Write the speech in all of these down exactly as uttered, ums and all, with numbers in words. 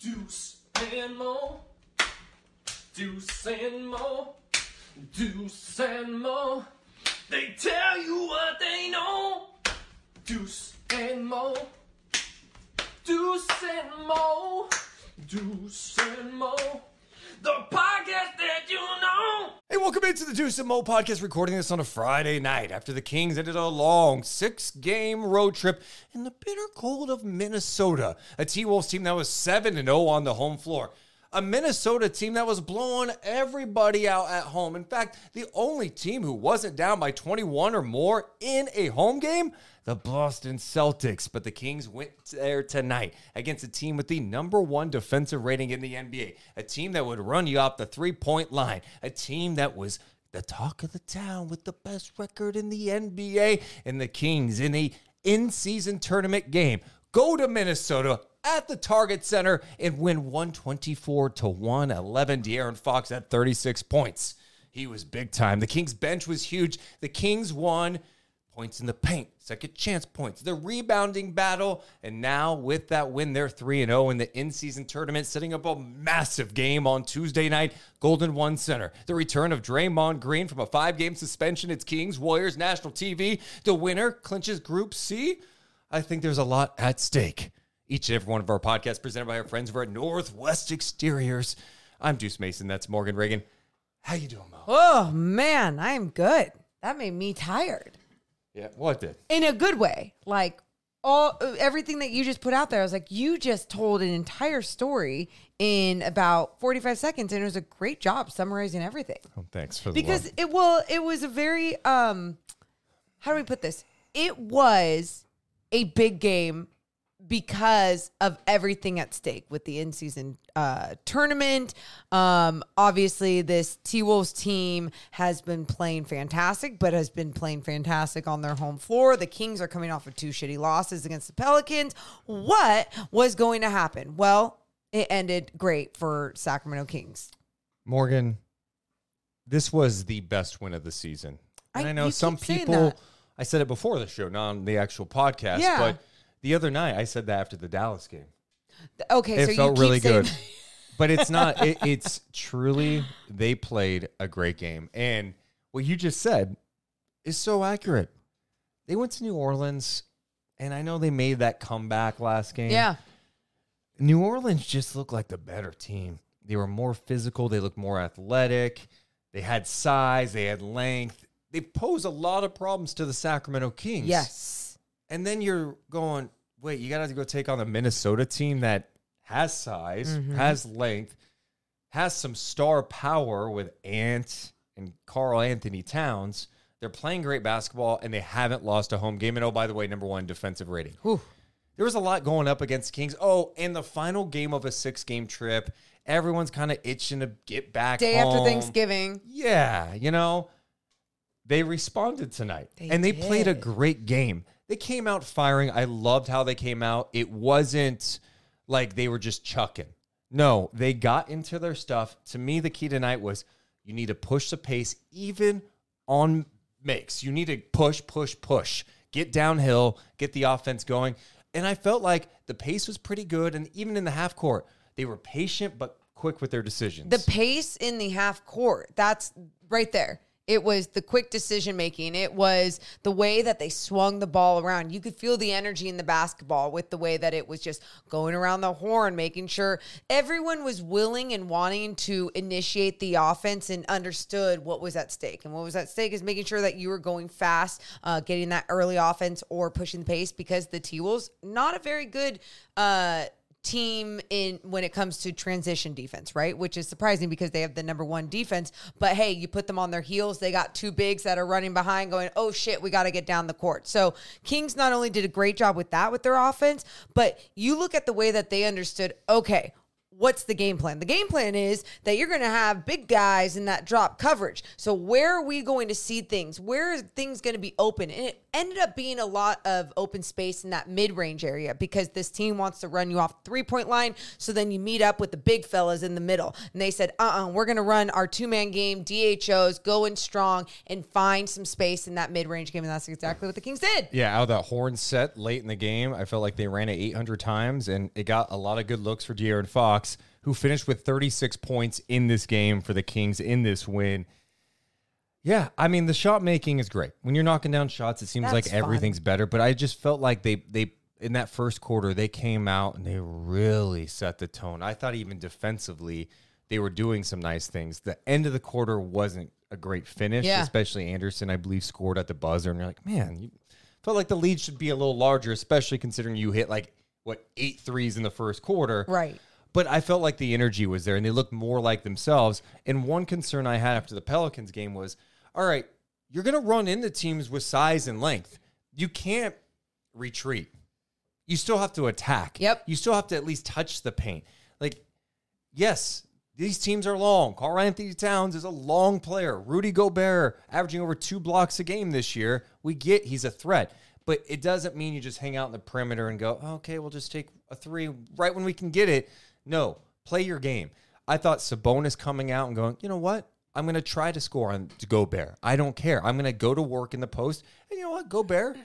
Deuce and Mo, Deuce and Mo, Deuce and Mo, they tell you what they know. Deuce and Mo, Deuce and Mo, Deuce and Mo, the podcast that you know. Hey, welcome into the Deuce and Mo podcast, recording this on a Friday night after the Kings ended a long six-game road trip in the bitter cold of Minnesota, a T-Wolves team that was seven and oh on the home floor, a Minnesota team that was blowing everybody out at home. In fact, the only team who wasn't down by twenty-one or more in a home game, the Boston Celtics. But the Kings went there tonight against a team with the number one defensive rating in the N B A, a team that would run you off the three-point line, a team that was the talk of the town with the best record in the N B A, and the Kings in a in-season tournament game go to Minnesota at the Target Center and win one twenty-four to one eleven. De'Aaron Fox at thirty-six points. He was big time. The Kings bench was huge. The Kings won points in the paint, second chance points, the rebounding battle, and now with that win, they're three and oh in the in-season tournament, setting up a massive game on Tuesday night, Golden One Center. The return of Draymond Green from a five-game suspension. It's Kings, Warriors, national T V. The winner clinches Group C. I think there's a lot at stake. Each and every one of our podcasts presented by our friends over at Northwest Exteriors. I'm Deuce Mason. That's Morgan Reagan. How you doing, Mo? Oh, man, I am good. That made me tired. Yeah, well, it did. In a good way. Like, all everything that you just put out there, I was like, you just told an entire story in about forty-five seconds, and it was a great job summarizing everything. Oh, thanks for the Because love. it well, it was a very, um, how do we put this? It was a big game because of everything at stake with the in-season uh, tournament. Um, obviously, this T-Wolves team has been playing fantastic, but has been playing fantastic on their home floor. The Kings are coming off of two shitty losses against the Pelicans. What was going to happen? Well, it ended great for Sacramento Kings. Morgan, this was the best win of the season. And I, I know some people, I said it before the show, not on the actual podcast, yeah. but the other night, I said that after the Dallas game. Okay, it so felt you keep really saying good, that. But it's not. It, it's truly they played a great game, and what you just said is so accurate. They went to New Orleans, and I know they made that comeback last game. Yeah, New Orleans just looked like the better team. They were more physical. They looked more athletic. They had size. They had length. They posed a lot of problems to the Sacramento Kings. Yes. And then you're going, wait, you got to have to go take on the Minnesota team that has size, mm-hmm. has length, has some star power with Ant and Karl Anthony Towns. They're playing great basketball, and they haven't lost a home game. And, oh, by the way, number one defensive rating. Whew. There was a lot going up against the Kings. Oh, and the final game of a six-game trip. Everyone's kind of itching to get back Day home. After Thanksgiving. Yeah, you know. They responded tonight, they and they did. Played a great game. They came out firing. I loved how they came out. It wasn't like they were just chucking. No, they got into their stuff. To me, the key tonight was you need to push the pace even on makes. You need to push, push, push. Get downhill, get the offense going. And I felt like the pace was pretty good. And even in the half court, they were patient but quick with their decisions. The pace in the half court, that's right there. It was the quick decision-making. It was the way that they swung the ball around. You could feel the energy in the basketball with the way that it was just going around the horn, making sure everyone was willing and wanting to initiate the offense and understood what was at stake. And what was at stake is making sure that you were going fast, uh, getting that early offense or pushing the pace, because the T-Wolves, not a very good uh team in when it comes to transition defense, right? Which is surprising because they have the number one defense, but hey, you put them on their heels. They got two bigs that are running behind going, oh shit, we got to get down the court. So Kings not only did a great job with that, with their offense, but you look at the way that they understood, okay, what's the game plan? The game plan is that you're going to have big guys in that drop coverage. So where are we going to see things? Where are things going to be open? And it ended up being a lot of open space in that mid-range area because this team wants to run you off the three-point line. So then you meet up with the big fellas in the middle. And they said, uh-uh, we're going to run our two-man game, D H Os, going strong, and find some space in that mid-range game. And that's exactly what the Kings did. Yeah, out of that horn set late in the game, I felt like they ran it eight hundred times, and it got a lot of good looks for De'Aaron Fox, who finished with thirty-six points in this game for the Kings in this win. Yeah, I mean, the shot making is great. When you're knocking down shots, it seems That's like everything's fun. better, but I just felt like they, they in that first quarter, they came out and they really set the tone. I thought even defensively, they were doing some nice things. The end of the quarter wasn't a great finish, yeah. especially Anderson, I believe, scored at the buzzer, and you're like, man, you felt like the lead should be a little larger, especially considering you hit like, what, eight threes in the first quarter. Right. But I felt like the energy was there, and they looked more like themselves. And one concern I had after the Pelicans game was, all right, you're going to run into teams with size and length. You can't retreat. You still have to attack. Yep. You still have to at least touch the paint. Like, yes, these teams are long. Karl Anthony Towns is a long player. Rudy Gobert averaging over two blocks a game this year. We get he's a threat. But it doesn't mean you just hang out in the perimeter and go, oh, okay, we'll just take a three right when we can get it. No, play your game. I thought Sabonis coming out and going, you know what? I'm going to try to score on Gobert. I don't care. I'm going to go to work in the post. And you know what? Gobert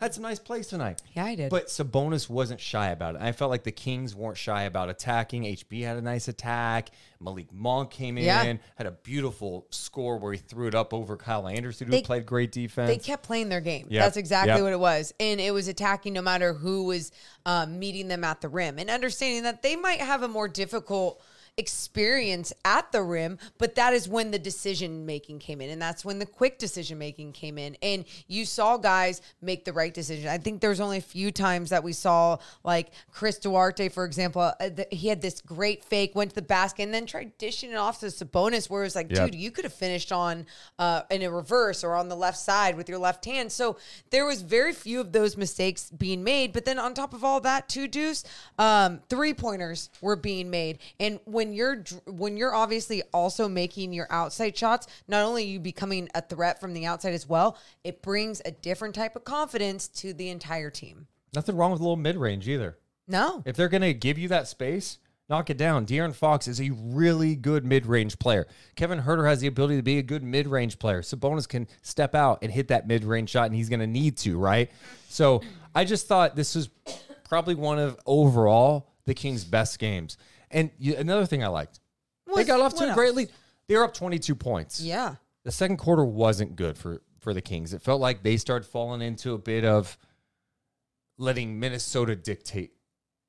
had some nice plays tonight. Yeah, I did. But Sabonis wasn't shy about it. I felt like the Kings weren't shy about attacking. H B had a nice attack. Malik Monk came in, yeah. had a beautiful score where he threw it up over Kyle Anderson, who they, played great defense. They kept playing their game. Yep. That's exactly yep. what it was. And it was attacking no matter who was um, meeting them at the rim, and understanding that they might have a more difficult experience at the rim, but that is when the decision making came in, and that's when the quick decision making came in, and you saw guys make the right decision. I think there's only a few times that we saw, like Chris Duarte, for example, uh, the, he had this great fake, went to the basket, and then tried dishing it off to Sabonis, where it's like, yep. dude, you could have finished on uh, in a reverse or on the left side with your left hand. So there was very few of those mistakes being made. But then on top of all that, two Deuce, um, three pointers were being made, and when When you're when you're obviously also making your outside shots, not only are you becoming a threat from the outside as well, it brings a different type of confidence to the entire team. Nothing wrong with a little mid-range either. No. If they're going to give you that space, knock it down. De'Aaron Fox is a really good mid-range player. Kevin Huerter has the ability to be a good mid-range player. Sabonis can step out and hit that mid-range shot, and he's going to need to, right? So I just thought this was probably one of, overall, the Kings' best games. And you, another thing I liked, was, they got off to a great lead. They were up twenty-two points. Yeah. The second quarter wasn't good for, for the Kings. It felt like they started falling into a bit of letting Minnesota dictate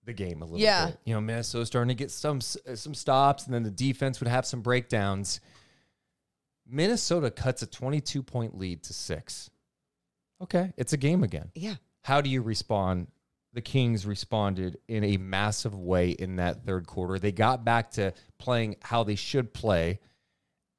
the game a little yeah. bit. You know, Minnesota starting to get some some stops, and then the defense would have some breakdowns. Minnesota cuts a twenty-two point lead to six. Okay, it's a game again. Yeah. How do you respond? The Kings responded in a massive way in that third quarter. They got back to playing how they should play,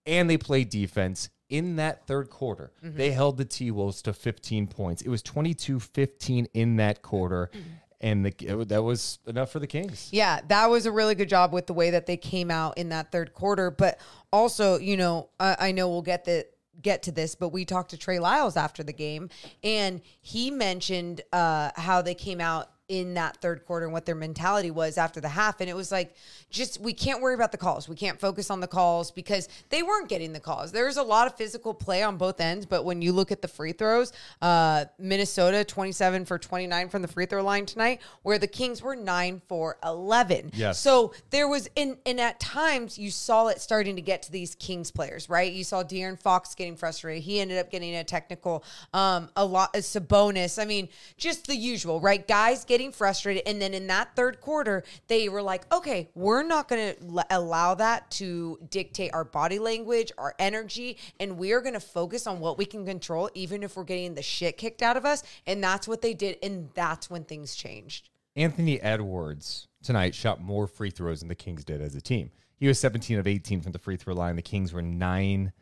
and they played defense in that third quarter. Mm-hmm. They held the T-Wolves to fifteen points. It was twenty-two fifteen in that quarter, mm-hmm. and the, it, that was enough for the Kings. Yeah, that was a really good job with the way that they came out in that third quarter. But also, you know, I, I know we'll get the get to this, but we talked to Trey Lyles after the game, and he mentioned uh, how they came out in that third quarter and what their mentality was after the half. And it was like, just, we can't worry about the calls. We can't focus on the calls because they weren't getting the calls. There was a lot of physical play on both ends, but when you look at the free throws, uh, Minnesota twenty-seven for twenty-nine from the free throw line tonight, where the Kings were nine for eleven. Yes. So there was, and, and at times you saw it starting to get to these Kings players, right? You saw De'Aaron Fox getting frustrated. He ended up getting a technical, um, a lot, a Sabonis. I mean, just the usual, right? Guys getting frustrated, and then in that third quarter they were like, okay, we're not going to l- allow that to dictate our body language, our energy, and we are going to focus on what we can control, even if we're getting the shit kicked out of us. And that's what they did, and that's when things changed. Anthony Edwards tonight shot more free throws than the Kings did as a team. He was seventeen of eighteen from the free throw line. The Kings were nine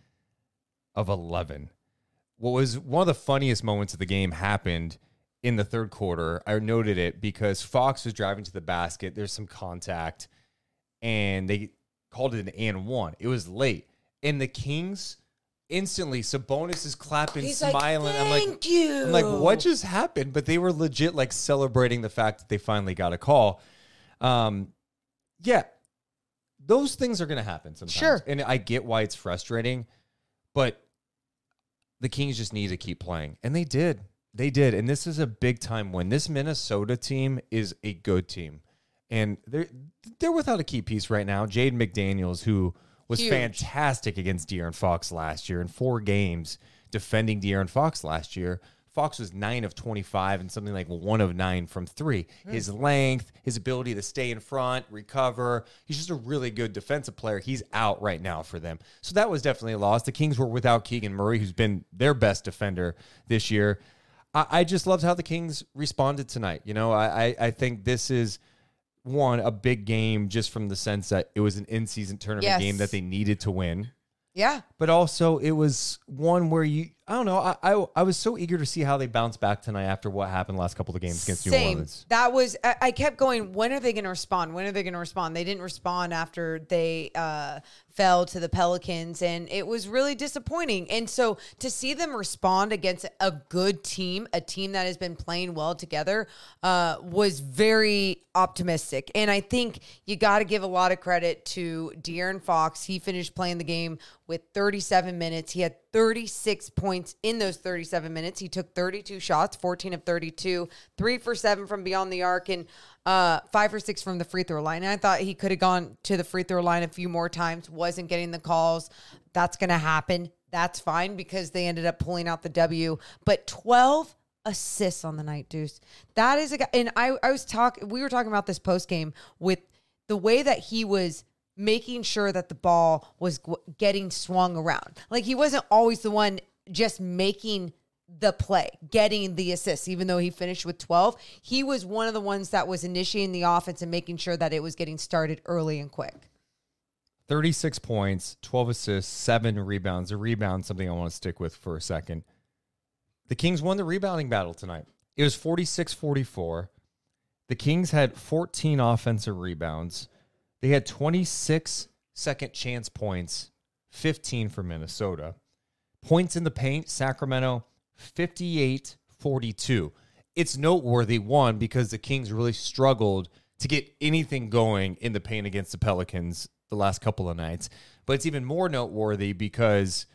of eleven. What was one of the funniest moments of the game happened in the third quarter. I noted it because Fox was driving to the basket. There's some contact, and they called it an and one. It was late, and the Kings instantly, Sabonis is clapping, he's smiling. Like, Thank I'm like, you. I'm like, what just happened? But they were legit like celebrating the fact that they finally got a call. Um, yeah, those things are gonna happen sometimes. Sure, and I get why it's frustrating, but the Kings just need to keep playing, and they did. They did, and this is a big-time win. This Minnesota team is a good team, and they're, they're without a key piece right now. Jaden McDaniels, who was Huge. fantastic against De'Aaron Fox last year in four games, defending De'Aaron Fox last year. Fox was nine of twenty-five and something like one of nine from three. Mm. His length, his ability to stay in front, recover. He's just a really good defensive player. He's out right now for them. So that was definitely a loss. The Kings were without Keegan Murray, who's been their best defender this year. I just loved how the Kings responded tonight. You know, I I think this is, one, a big game just from the sense that it was an in-season tournament yes. game that they needed to win. Yeah. But also it was one where you, I don't know, I, I I was so eager to see how they bounced back tonight after what happened the last couple of games against Same. New Orleans. That was, I, I kept going, when are they going to respond? When are they going to respond? They didn't respond after they uh, fell to the Pelicans, and it was really disappointing. And so to see them respond against a good team, a team that has been playing well together, uh, was very optimistic. And I think you got to give a lot of credit to De'Aaron Fox. He finished playing the game with thirty-seven minutes. He had thirty-six points in those thirty-seven minutes. He took thirty-two shots, fourteen of thirty-two, three for seven from beyond the arc, and uh, five for six from the free throw line. And I thought he could have gone to the free throw line a few more times, wasn't getting the calls. That's going to happen. That's fine, because they ended up pulling out the W. But twelve assists on the night, Deuce. That is a guy. And I, I was talking, we were talking about this post game with the way that he was making sure that the ball was getting swung around. Like, he wasn't always the one just making the play, getting the assists, even though he finished with twelve. He was one of the ones that was initiating the offense and making sure that it was getting started early and quick. thirty-six points, twelve assists, seven rebounds. The rebound, something I want to stick with for a second. The Kings won the rebounding battle tonight. It was forty-six forty-four. The Kings had fourteen offensive rebounds. They had twenty-six second chance points, fifteen for Minnesota. Points in the paint, Sacramento, fifty-eight forty-two. It's noteworthy, one, because the Kings really struggled to get anything going in the paint against the Pelicans the last couple of nights. But it's even more noteworthy because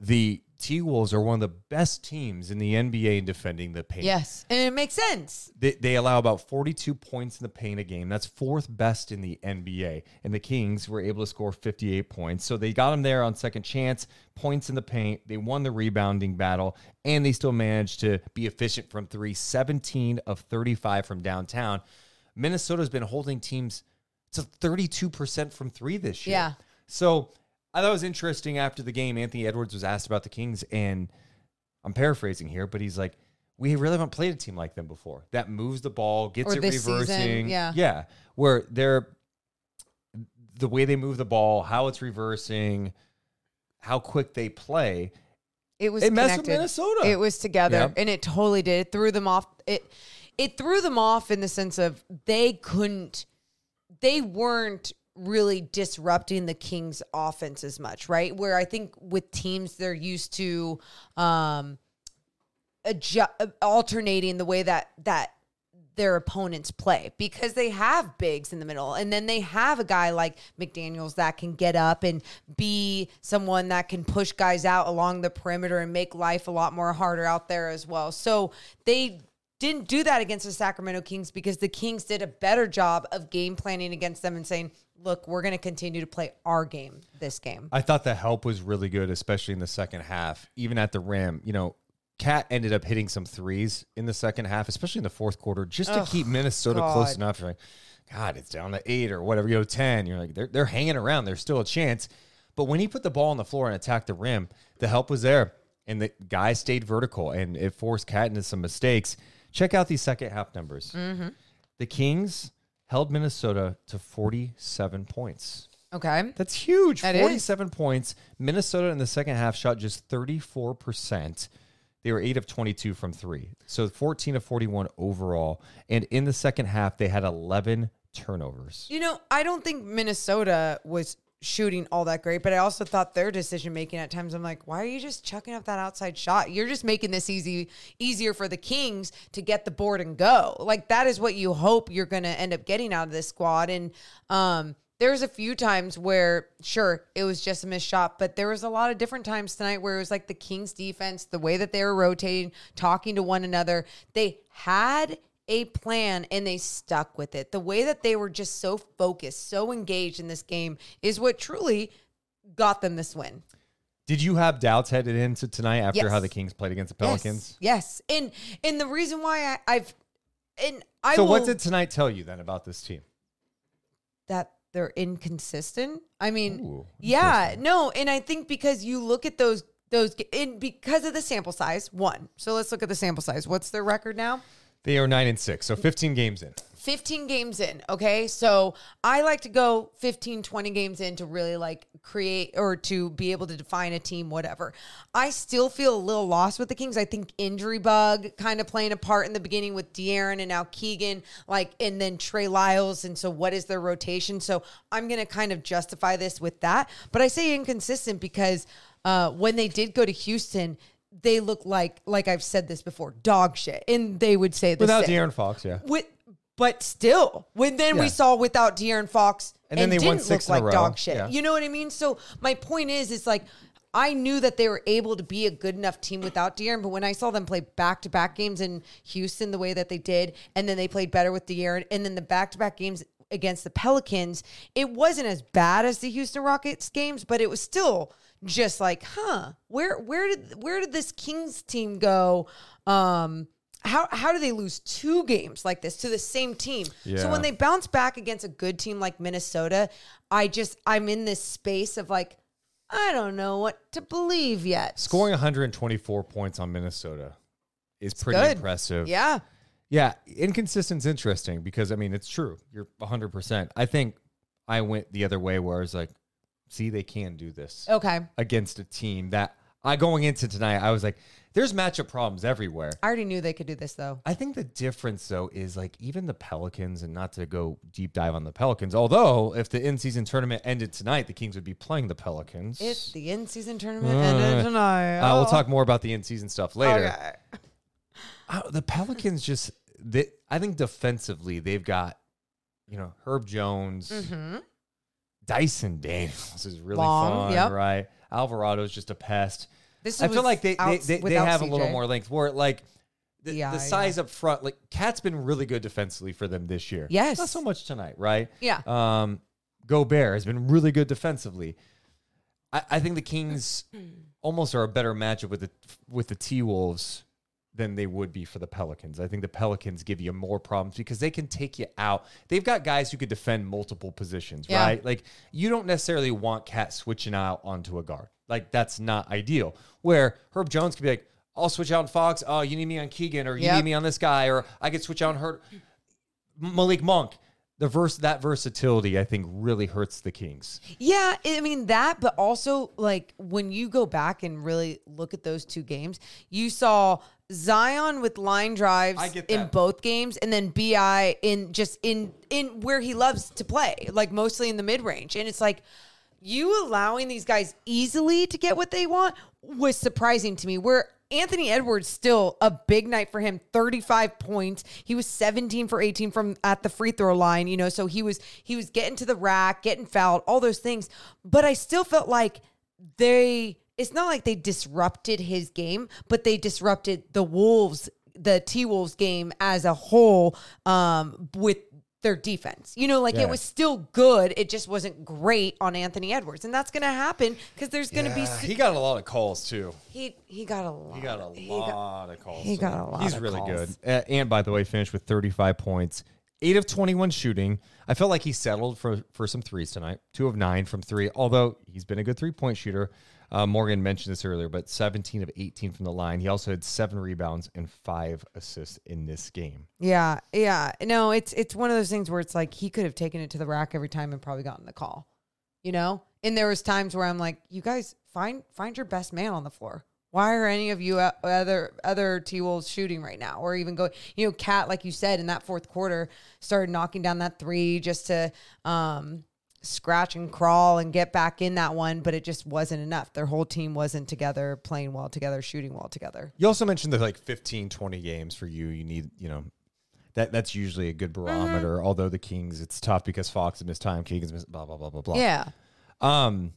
the T-Wolves are one of the best teams in the N B A in defending the paint. Yes, and it makes sense. They, they allow about forty-two points in the paint a game. That's fourth best in the N B A. And the Kings were able to score fifty-eight points. So they got them there on second chance, points in the paint. They won the rebounding battle, and they still managed to be efficient from three, seventeen of thirty-five from downtown. Minnesota's been holding teams to thirty-two percent from three this year. Yeah. So I thought it was interesting after the game, Anthony Edwards was asked about the Kings, and I'm paraphrasing here, but he's like, we really haven't played a team like them before. That moves the ball, gets it reversing. Season, yeah. yeah. Where they're, the way they move the ball, how it's reversing, how quick they play. It was it messed with Minnesota. It was together, yeah. and it totally did. It threw them off. It, it threw them off in the sense of they couldn't, they weren't really disrupting the Kings offense as much, right? Where I think with teams, they're used to um, adju- alternating the way that that their opponents play, because they have bigs in the middle, and then they have a guy like McDaniels that can get up and be someone that can push guys out along the perimeter and make life a lot more harder out there as well. So they didn't do that against the Sacramento Kings, because the Kings did a better job of game planning against them and saying, look, we're going to continue to play our game this game. I thought the help was really good, especially in the second half, even at the rim. You know, Cat ended up hitting some threes in the second half, especially in the fourth quarter, just to oh, keep Minnesota God. close enough. You're like, God, it's down to eight or whatever, you know, ten. You're like, they're they're hanging around. There's still a chance. But when he put the ball on the floor and attacked the rim, the help was there, and the guy stayed vertical, and it forced Cat into some mistakes. Check out these second half numbers. Mm-hmm. The Kings held Minnesota to forty-seven points. Okay. That's huge. That forty-seven is. Points. Minnesota in the second half shot just thirty-four percent. They were eight of twenty-two from three. So fourteen of forty-one overall. And in the second half, they had eleven turnovers. You know, I don't think Minnesota was shooting all that great, but I also thought their decision-making at times, I'm like, why are you just chucking up that outside shot? You're just making this easy, easier for the Kings to get the board and go. Like, that is what you hope you're going to end up getting out of this squad. And um, there's a few times where, sure, it was just a missed shot, but there was a lot of different times tonight where it was like the Kings defense, the way that they were rotating, talking to one another. They had a plan and they stuck with it. The way that they were just so focused, so engaged in this game is what truly got them this win. Did you have doubts headed into tonight after yes. how the Kings played against the Pelicans? Yes. yes. And and the reason why I, I've... and I. So will, what did tonight tell you then about this team? That they're inconsistent. I mean, Ooh, yeah, no. And I think because you look at those, those, and because of the sample size, one. So let's look at the sample size. What's their record now? They are nine and six. So fifteen games in. fifteen games in. Okay. So I like to go fifteen, twenty games in to really like create or to be able to define a team, whatever. I still feel a little lost with the Kings. I think injury bug kind of playing a part in the beginning with De'Aaron and now Keegan, like, and then Trey Lyles. And so what is their rotation? So I'm going to kind of justify this with that. But I say inconsistent because uh, when they did go to Houston, they look like, like I've said this before, dog shit. And they would say this. Without De'Aaron Fox, yeah. With, but still, when then yeah. we saw without De'Aaron Fox and, then and they didn't won six look like dog shit. Yeah. You know what I mean? So my point is, it's like, I knew that they were able to be a good enough team without De'Aaron, but when I saw them play back-to-back games in Houston the way that they did, and then they played better with De'Aaron, and then the back-to-back games against the Pelicans, it wasn't as bad as the Houston Rockets games, but it was still... just like, huh, where where did where did this Kings team go? Um, how how do they lose two games like this to the same team? Yeah. So when they bounce back against a good team like Minnesota, I just, I'm in this space of like, I don't know what to believe yet. Scoring one hundred twenty-four points on Minnesota is it's pretty good. Impressive. Yeah. Yeah, inconsistent's interesting because, I mean, it's true. You're one hundred percent. I think I went the other way where I was like, see, they can do this. Okay. Against a team that I going into tonight, I was like, there's matchup problems everywhere. I already knew they could do this, though. I think the difference, though, is like even the Pelicans, and not to go deep dive on the Pelicans, although if the in-season tournament ended tonight, the Kings would be playing the Pelicans. If the in-season tournament uh, ended tonight. Oh. Uh, we'll talk more about the in-season stuff later. Okay. Uh, the Pelicans just, they, I think defensively, they've got, you know, Herb Jones. Mm-hmm. Dyson Daniels is really Long, fun, yep. right? Alvarado's just a pest. This I feel like they they, they, they have C J. A little more length. Where like the, yeah, the size yeah. up front, like Cat's been really good defensively for them this year. Yes, not so much tonight, right? Yeah. Um, Gobert has been really good defensively. I, I think the Kings almost are a better matchup with the with the T-Wolves than they would be for the Pelicans. I think the Pelicans give you more problems because they can take you out. They've got guys who could defend multiple positions, yeah. right? Like, you don't necessarily want Cat switching out onto a guard. Like, that's not ideal. Where Herb Jones could be like, I'll switch out on Fox. Oh, you need me on Keegan, or you yep. need me on this guy, or I could switch out on Hurt. Malik Monk. The verse, that versatility, I think, really hurts the Kings. Yeah, I mean that, but also, like, when you go back and really look at those two games, you saw Zion with line drives in both games, and then B I in just in, in where he loves to play, like mostly in the mid-range. And it's like, you allowing these guys easily to get what they want was surprising to me, where Anthony Edwards, still a big night for him, thirty-five points. He was seventeen for eighteen from at the free throw line, you know, so he was he was getting to the rack, getting fouled, all those things. But I still felt like they, it's not like they disrupted his game, but they disrupted the Wolves, the T-Wolves game as a whole, um, with their defense. You know, like, yeah. It was still good. It just wasn't great on Anthony Edwards. And that's going to happen because there's going to yeah, be... St- he got a lot of calls, too. He he got a lot. He got a lot of calls. He got a lot of calls. He's really good. And, and, by the way, finished with thirty-five points. eight of twenty-one shooting. I felt like he settled for, for some threes tonight. two of nine from three, although he's been a good three-point shooter. Uh, Morgan mentioned this earlier, but seventeen of eighteen from the line. He also had seven rebounds and five assists in this game. Yeah, yeah. No, it's it's one of those things where it's like he could have taken it to the rack every time and probably gotten the call, you know? And there was times where I'm like, you guys, find find your best man on the floor. Why are any of you other other T-Wolves shooting right now? Or even going, you know, Cat, like you said, in that fourth quarter, started knocking down that three just to um, scratch and crawl and get back in that one, but it just wasn't enough. Their whole team wasn't together, playing well together, shooting well together. You also mentioned the, like, fifteen, twenty games for you. You need, you know, that that's usually a good barometer, mm-hmm. although the Kings, it's tough because Fox has missed time, Keegan's missed blah, blah, blah, blah, blah. Yeah. Um.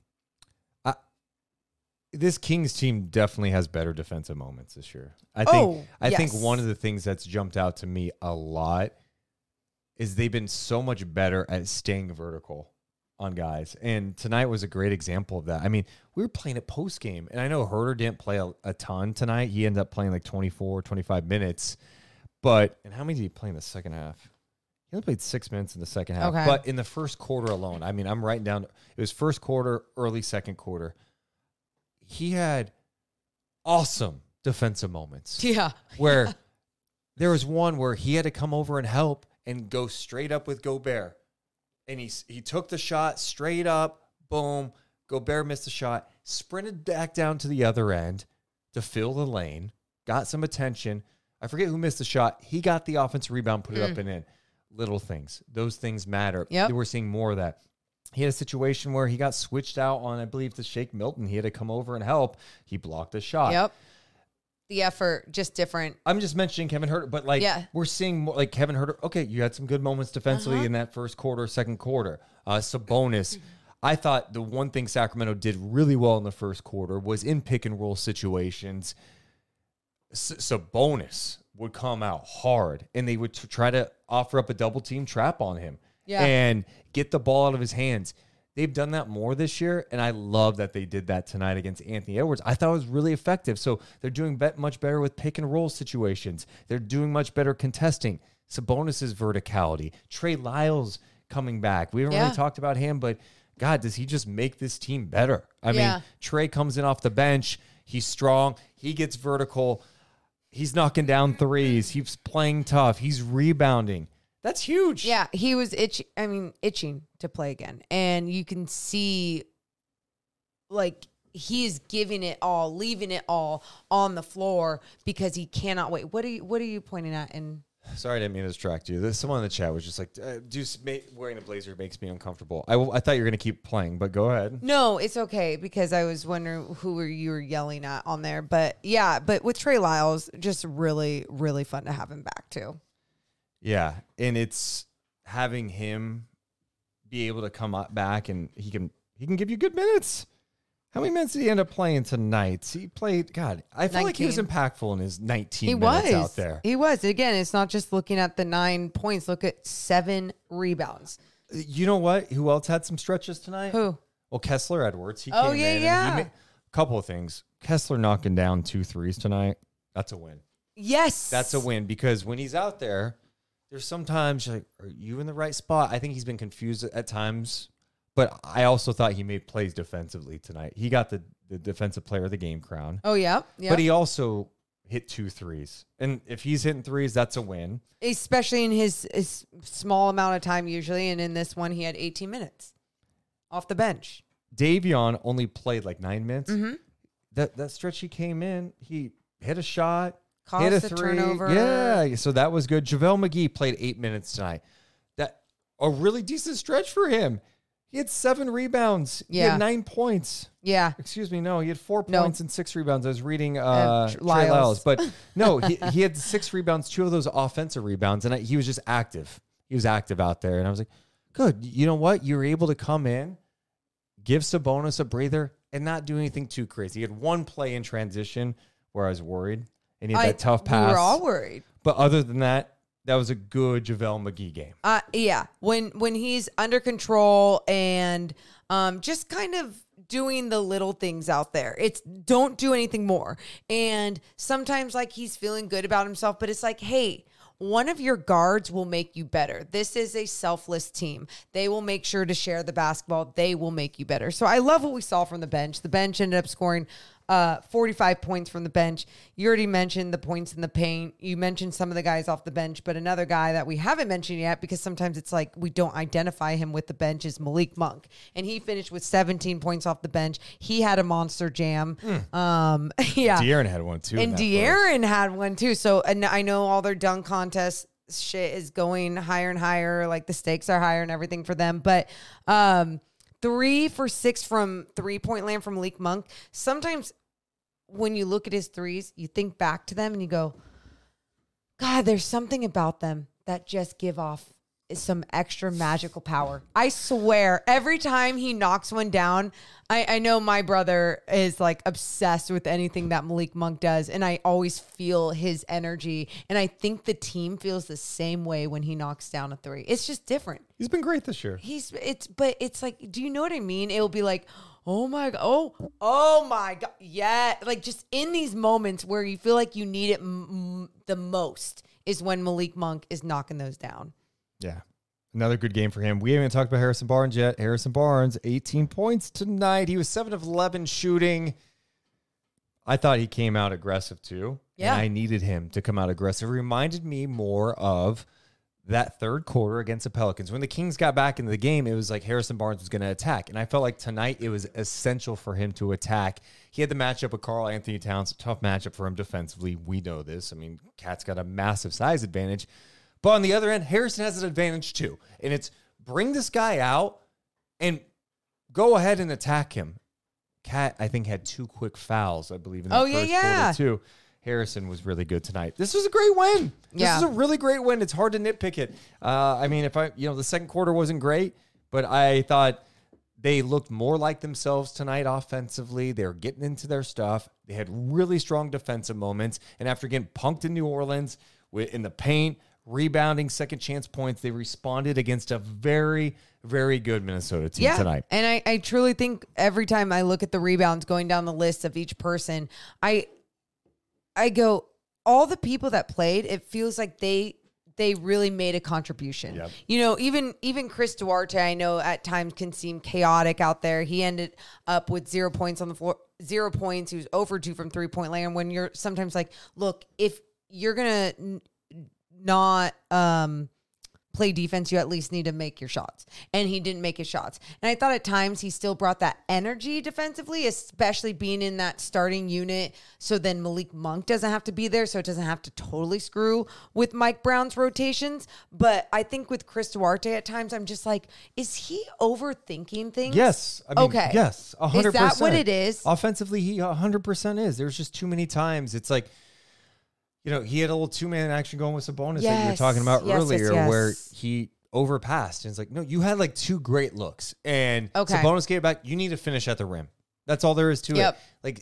This Kings team definitely has better defensive moments this year. I oh, think I yes. think one of the things that's jumped out to me a lot is they've been so much better at staying vertical on guys. And tonight was a great example of that. I mean, we were playing at post game, and I know Huerter didn't play a, a ton tonight. He ended up playing like twenty-four, twenty-five minutes. But, and how many did he play in the second half? He only played six minutes in the second half. Okay. But in the first quarter alone, I mean, I'm writing down, it was first quarter, early second quarter. He had awesome defensive moments. Yeah. Where there was one where he had to come over and help and go straight up with Gobert. And he he took the shot straight up, boom. Gobert missed the shot, sprinted back down to the other end to fill the lane, got some attention. I forget who missed the shot. He got the offensive rebound, put it mm. up and in. Little things. Those things matter. Yep. We're seeing more of that. He had a situation where he got switched out on, I believe, to Shake Milton. He had to come over and help. He blocked a shot. Yep. The effort, just different. I'm just mentioning Kevin Huerter, but, like, yeah. we're seeing more, like, Kevin Huerter. Okay, you had some good moments defensively uh-huh. in that first quarter, second quarter. Uh, Sabonis. I thought the one thing Sacramento did really well in the first quarter was in pick-and-roll situations. Sabonis would come out hard, and they would t- try to offer up a double-team trap on him. Yeah. And get the ball out of his hands. They've done that more this year, and I love that they did that tonight against Anthony Edwards. I thought it was really effective. So they're doing bet- much better with pick and roll situations. They're doing much better contesting. Sabonis's verticality. Trey Lyles coming back. We haven't yeah. really talked about him, but God, does he just make this team better? I yeah. mean, Trey comes in off the bench. He's strong. He gets vertical. He's knocking down threes. He's playing tough. He's rebounding. That's huge. Yeah, he was itch. I mean, itching to play again. And you can see, like, he is giving it all, leaving it all on the floor because he cannot wait. What are you, what are you pointing at? And sorry, I didn't mean to distract you. There's someone in the chat was just like, uh, Deuce ma- wearing a blazer makes me uncomfortable. I, w- I thought you were going to keep playing, but go ahead. No, it's okay, because I was wondering who you were yelling at on there. But, yeah, but with Trey Lyles, just really, really fun to have him back, too. Yeah, and it's having him be able to come up back, and he can he can give you good minutes. How many minutes did he end up playing tonight? He played, God, I feel nineteen. Like he was impactful in his nineteen he minutes was. Out there. He was. Again, it's not just looking at the nine points. Look at seven rebounds. You know what? Who else had some stretches tonight? Who? Well, Kessler Edwards. He oh, came yeah, in yeah. And he made a couple of things. Kessler knocking down two threes tonight. That's a win. Yes. That's a win, because when he's out there, there's sometimes like, are you in the right spot? I think he's been confused at times, but I also thought he made plays defensively tonight. He got the, the defensive player of the game crown. Oh, yeah, yeah. But he also hit two threes. And if he's hitting threes, that's a win. Especially in his, his small amount of time usually. And in this one, he had eighteen minutes off the bench. Davion only played like nine minutes. Mm-hmm. That, that stretch he came in, he hit a shot. Hit a three. Turnover. Yeah, so that was good. JaVale McGee played eight minutes tonight. That a really decent stretch for him. He had seven rebounds. Yeah. He had nine points. Yeah. Excuse me. No, he had four no. points and six rebounds. I was reading uh, uh, Trey Lyles. Lyles. But no, he, he had six rebounds, two of those offensive rebounds. And I, he was just active. He was active out there. And I was like, good. You know what? You were able to come in, give Sabonis a breather, and not do anything too crazy. He had one play in transition where I was worried. And he had I, that tough pass. We were all worried. But other than that, that was a good JaVale McGee game. Uh, yeah, when when he's under control and um, just kind of doing the little things out there. It's don't do anything more. And sometimes like he's feeling good about himself, but it's like, hey, one of your guards will make you better. This is a selfless team. They will make sure to share the basketball. They will make you better. So I love what we saw from the bench. The bench ended up scoring Uh, forty-five points from the bench. You already mentioned the points in the paint. You mentioned some of the guys off the bench, but another guy that we haven't mentioned yet, because sometimes it's like we don't identify him with the bench, is Malik Monk. And he finished with seventeen points off the bench. He had a monster jam. Mm. Um, yeah. De'Aaron had one too. And De'Aaron had one too. So and I know all their dunk contests shit is going higher and higher. Like the stakes are higher and everything for them. But, um, Three for six from three-point land from Malik Monk. Sometimes when you look at his threes, you think back to them and you go, God, there's something about them that just give off some extra magical power. I swear, every time he knocks one down, I, I know my brother is like obsessed with anything that Malik Monk does, and I always feel his energy. And I think the team feels the same way when he knocks down a three. It's just different. He's been great this year. He's it's but it's like, do you know what I mean? It'll be like, oh my god, oh, oh my god, yeah. Like just in these moments where you feel like you need it m- the most is when Malik Monk is knocking those down. Yeah. Another good game for him. We haven't even talked about Harrison Barnes yet. Harrison Barnes, eighteen points tonight. He was seven of eleven shooting. I thought he came out aggressive too. Yeah. And I needed him to come out aggressive. It reminded me more of that third quarter against the Pelicans. When the Kings got back into the game, it was like Harrison Barnes was going to attack. And I felt like tonight it was essential for him to attack. He had the matchup with Karl Anthony Towns. Tough matchup for him defensively. We know this. I mean, Cat's got a massive size advantage. But on the other end, Harrison has an advantage too. And it's bring this guy out and go ahead and attack him. Cat, I think, had two quick fouls, I believe, in the oh, first yeah, yeah. quarter too. Harrison was really good tonight. This was a great win. This yeah. is a really great win. It's hard to nitpick it. Uh, I mean, if I, you know, the second quarter wasn't great, but I thought they looked more like themselves tonight offensively. They were getting into their stuff. They had really strong defensive moments. And after getting punked in New Orleans in the paint, rebounding, second chance points, they responded against a very, very good Minnesota team yeah. tonight. And I, I truly think every time I look at the rebounds going down the list of each person, I I go, all the people that played, it feels like they they really made a contribution. Yep. You know, even even Chris Duarte, I know at times can seem chaotic out there. He ended up with zero points on the floor, zero points. He was oh for two from three-point land. When you're sometimes like, look, if you're going to not um play defense, you at least need to make your shots. And he didn't make his shots. And I thought at times he still brought that energy defensively, especially being in that starting unit. So then Malik Monk doesn't have to be there. So it doesn't have to totally screw with Mike Brown's rotations. But I think with Chris Duarte at times, I'm just like, is he overthinking things? Yes. I mean, okay. Yes. one hundred percent. Is that what it is? Offensively, he one hundred percent is. There's just too many times. It's like, you know, he had a little two-man action going with Sabonis yes. that you were talking about yes, earlier yes, yes. where he overpassed. And it's like, no, you had like two great looks. And okay. Sabonis gave it back. You need to finish at the rim. That's all there is to yep. it. Like,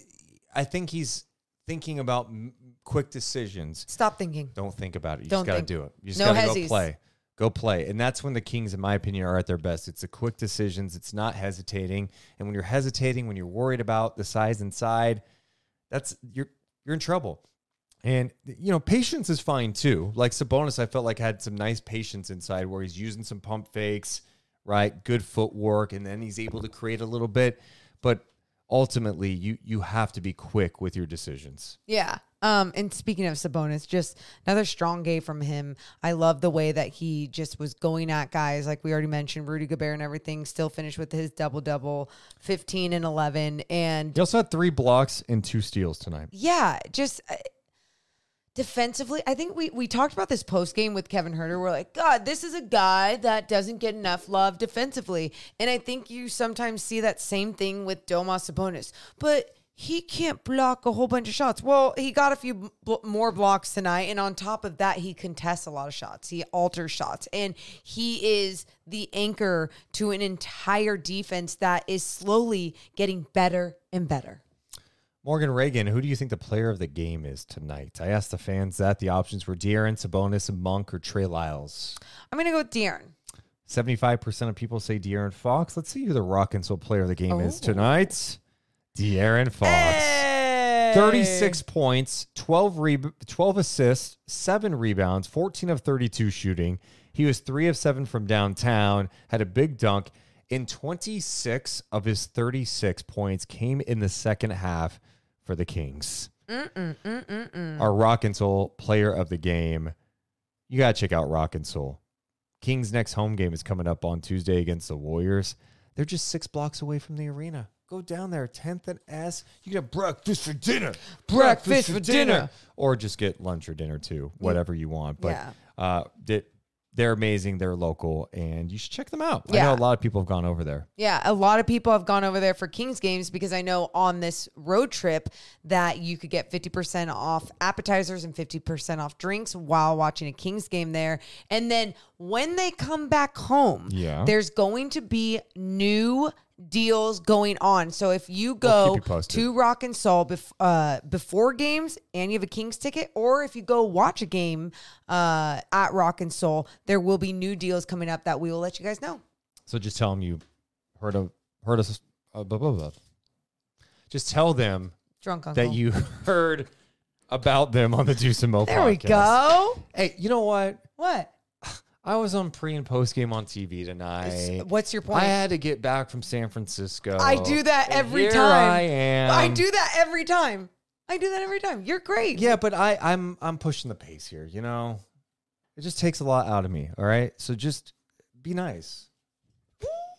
I think he's thinking about m- quick decisions. Stop thinking. Don't think about it. You Don't just got to do it. You just no got to go play. Go play. And that's when the Kings, in my opinion, are at their best. It's the quick decisions. It's not hesitating. And when you're hesitating, when you're worried about the size inside, that's you're you're in trouble. And, you know, patience is fine, too. Like Sabonis, I felt like had some nice patience inside where he's using some pump fakes, right? Good footwork, and then he's able to create a little bit. But ultimately, you you have to be quick with your decisions. Yeah. Um, and speaking of Sabonis, just another strong game from him. I love the way that he just was going at guys. Like we already mentioned, Rudy Gobert and everything, still finished with his double-double, fifteen and eleven. And he also had three blocks and two steals tonight. Yeah, just... defensively, I think we, we talked about this post-game with Kevin Huerter. We're like, God, this is a guy that doesn't get enough love defensively. And I think you sometimes see that same thing with Domas Sabonis. But he can't block a whole bunch of shots. Well, he got a few bl- more blocks tonight, and on top of that, he contests a lot of shots. He alters shots, and he is the anchor to an entire defense that is slowly getting better and better. Morgan Reagan, who do you think the player of the game is tonight? I asked the fans that. The options were De'Aaron, Sabonis, Monk, or Trey Lyles. I'm going to go with De'Aaron. seventy-five percent of people say De'Aaron Fox. Let's see who the Rock and Soul player of the game oh. is tonight. De'Aaron Fox, hey! thirty-six points, twelve, re- twelve assists, seven rebounds, fourteen of thirty-two shooting. He was three of seven from downtown, had a big dunk, and twenty-six of his thirty-six points came in the second half for the Kings. Mm-mm, mm, mm, mm. Our Rock and Soul player of the game. You got to check out Rock and Soul. Kings' next home game is coming up on Tuesday against the Warriors. They're just six blocks away from the arena. Go down there, tenth and S. You can have breakfast for dinner. Breakfast, breakfast for dinner. dinner. Or just get lunch or dinner too, whatever you want. But yeah. uh, they're amazing. They're local, and you should check them out. Yeah. I know a lot of people have gone over there. Yeah, a lot of people have gone over there for Kings games because I know on this road trip that you could get fifty percent off appetizers and fifty percent off drinks while watching a Kings game there. And then when they come back home, yeah. there's going to be new deals going on. So if you go we'll to Rock and Soul bef- uh, before games and you have a Kings ticket, or if you go watch a game uh, at Rock and Soul, there will be new deals coming up that we will let you guys know. So just tell them you heard of heard us. Uh, blah, blah, blah. Just tell them Drunk Uncle. that you heard about them on the Deuce and Mo there podcast. We go. Hey, you know what? What? I was on pre and post game on T V tonight. What's your point? I had to get back from San Francisco. I do that every here time. I am. I do that every time. I do that every time. You're great. Yeah, but I, I'm I'm pushing the pace here. You know, it just takes a lot out of me. All right, so just be nice.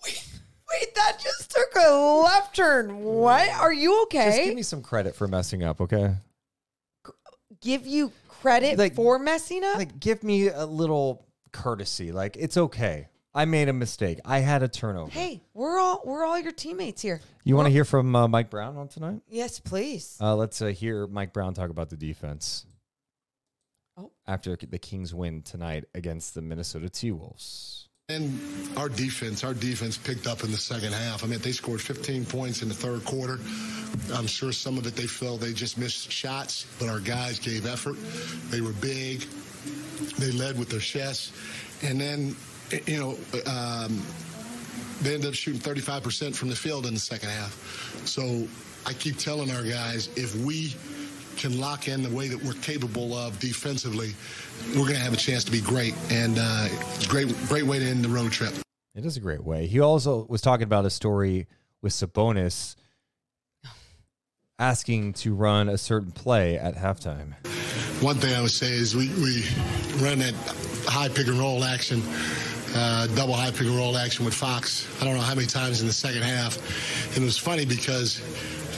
Wait, that just took a left turn. What? Are you okay? Just give me some credit for messing up, okay? Give you credit like, for messing up? Like, give me a little courtesy. Like, it's okay. I made a mistake. I had a turnover. Hey, we're all we're all your teammates here. You want to hear from uh, Mike Brown on tonight? Yes, please. Uh, let's uh, hear Mike Brown talk about the defense. Oh, after the Kings win tonight against the Minnesota Timberwolves. And our defense, our defense picked up in the second half. I mean, they scored fifteen points in the third quarter. I'm sure some of it they felt they just missed shots, but our guys gave effort. They were big. They led with their chests, and then, you know, um, they ended up shooting thirty-five percent from the field in the second half. So I keep telling our guys, if we can lock in the way that we're capable of defensively, we're going to have a chance to be great, and uh, it's a great, great way to end the road trip. It is a great way. He also was talking about a story with Sabonis asking to run a certain play at halftime. One thing I would say is we, we run that high pick and roll action, uh, double high pick and roll action with Fox. I don't know how many times in the second half. And it was funny because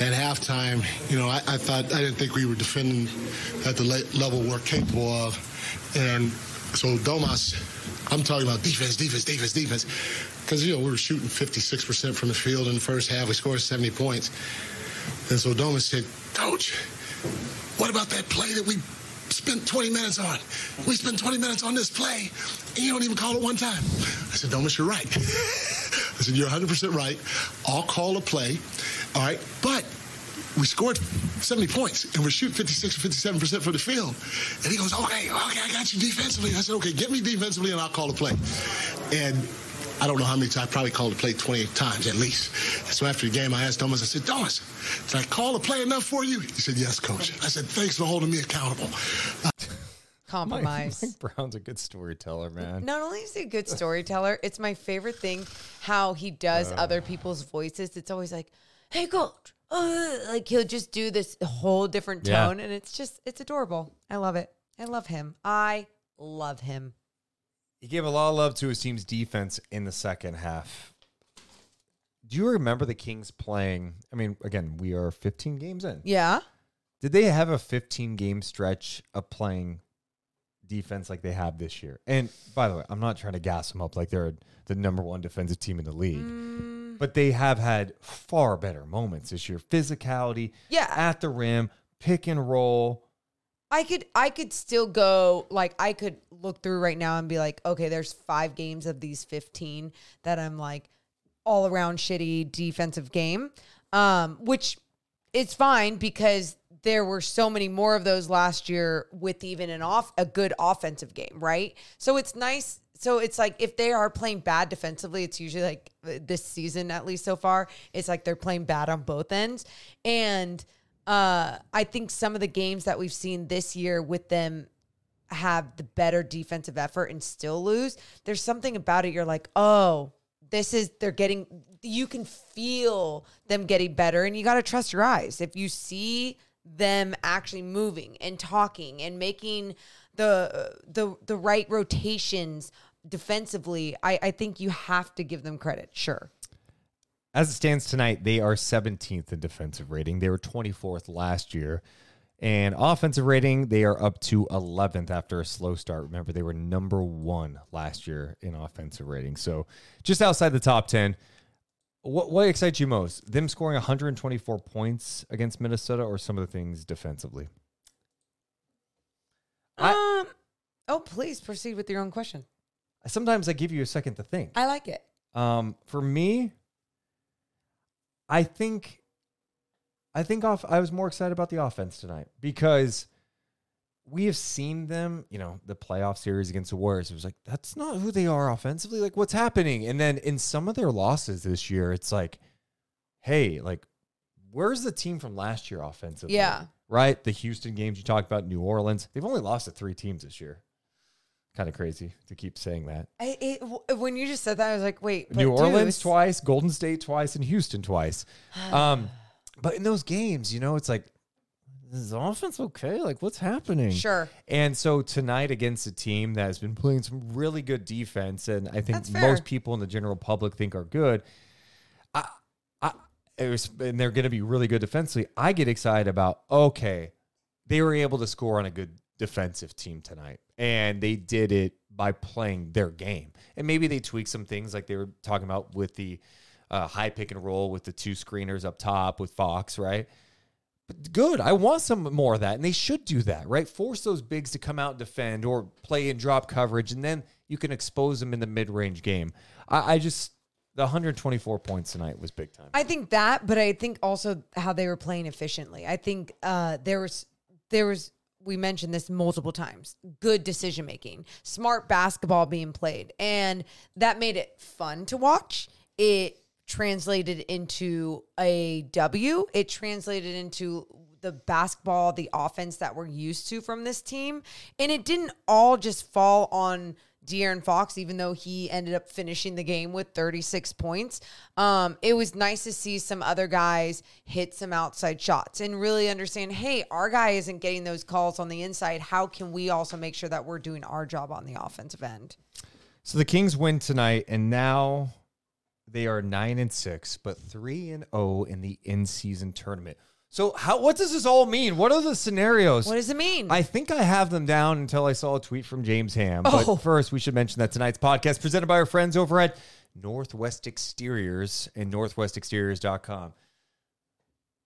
at halftime, you know, I, I thought I didn't think we were defending at the le- level we're capable of. And so Domas, I'm talking about defense, defense, defense, defense, because, you know, we were shooting fifty-six percent from the field in the first half. We scored seventy points. And so Domas said, Coach, what about that play that we spent twenty minutes on? We spent twenty minutes on this play, and you don't even call it one time. I said, Domas, you're right. I said, you're one hundred percent right. I'll call a play, all right? But we scored seventy points, and we're shooting fifty-six or fifty-seven percent from the field. And he goes, okay, okay, I got you defensively. I said, okay, get me defensively, and I'll call a play. And I don't know how many times. I probably called the play twenty times at least. So after the game, I asked Domas, I said, Domas, did I call the play enough for you? He said, yes, Coach. I said, thanks for holding me accountable. Uh- Compromise. Mike, Mike Brown's a good storyteller, man. Not only is he a good storyteller, it's my favorite thing how he does uh, other people's voices. It's always like, hey, Coach. Uh, like, he'll just do this whole different tone, yeah. and it's just, it's adorable. I love it. I love him. I love him. He gave a lot of love to his team's defense in the second half. Do you remember the Kings playing? I mean, again, we are fifteen games in. Yeah. Did they have a fifteen-game stretch of playing defense like they have this year? And, by the way, I'm not trying to gas them up like they're the number one defensive team in the league. Mm. But they have had far better moments this year. Physicality, yeah, at the rim, pick and roll. I could I could still go, like, I could look through right now and be like, okay, there's five games of these fifteen that I'm like, all-around shitty defensive game, um, which it's fine because there were so many more of those last year with even an off a good offensive game, right? So it's nice. So it's like if they are playing bad defensively, it's usually like this season, at least so far, it's like they're playing bad on both ends. And uh, I think some of the games that we've seen this year with them have the better defensive effort and still lose, there's something about it. You're like, oh, this is, they're getting, you can feel them getting better, and you got to trust your eyes. If you see them actually moving and talking and making the the the right rotations defensively, I, I think you have to give them credit, sure. As it stands tonight, they are seventeenth in defensive rating. They were twenty-fourth last year. And offensive rating, they are up to eleventh after a slow start. Remember, they were number one last year in offensive rating. So just outside the top ten. What, what excites you most? Them scoring one hundred twenty-four points against Minnesota, or some of the things defensively? I, um. Oh, please proceed with your own question. Sometimes I give you a second to think. I like it. Um. For me, I think... I think off. I was more excited about the offense tonight because we have seen them, you know, the playoff series against the Warriors. It was like, that's not who they are offensively. Like, what's happening? And then in some of their losses this year, it's like, hey, like, where's the team from last year offensively? Yeah. Right? The Houston games you talked about, New Orleans. They've only lost to three teams this year. Kind of crazy to keep saying that. I, it, when you just said that, I was like, wait. New Orleans dude, twice, Golden State twice, and Houston twice. Um But in those games, you know, it's like, is the offense okay? Like, what's happening? Sure. And so tonight against a team that has been playing some really good defense, and I think most people in the general public think are good, I, I, it was, and they're going to be really good defensively, I get excited about, okay, they were able to score on a good defensive team tonight, and they did it by playing their game. And maybe they tweaked some things like they were talking about with the Uh, high pick and roll with the two screeners up top with Fox, right? But good. I want some more of that, and they should do that, right? Force those bigs to come out and defend or play and drop coverage, and then you can expose them in the mid-range game. I, I just, the one hundred twenty-four points tonight was big time. I think that, but I think also how they were playing efficiently. I think uh, there was there was, we mentioned this multiple times, good decision-making, smart basketball being played, and that made it fun to watch. It translated into a W. It translated into the basketball, the offense that we're used to from this team. And it didn't all just fall on De'Aaron Fox, even though he ended up finishing the game with thirty-six points. Um, it was nice to see some other guys hit some outside shots and really understand, hey, our guy isn't getting those calls on the inside. How can we also make sure that we're doing our job on the offensive end? So the Kings win tonight, and now they are nine and six, but three and oh in the in-season tournament. So, how what does this all mean? What are the scenarios? What does it mean? I think I have them down until I saw a tweet from James Ham. Oh. But first, we should mention that tonight's podcast presented by our friends over at Northwest Exteriors and northwest exteriors dot com.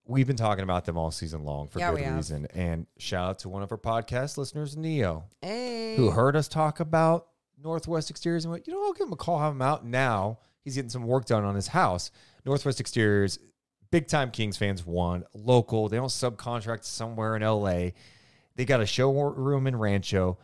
We've been talking about them all season long for yeah, good reason. Have. And shout out to one of our podcast listeners, Neo, hey, who heard us talk about Northwest Exteriors and went, you know, I'll give him a call, have him out now. He's getting some work done on his house. Northwest Exteriors, big-time Kings fans, one, local. They don't subcontract somewhere in L A. They got a showroom in Rancho.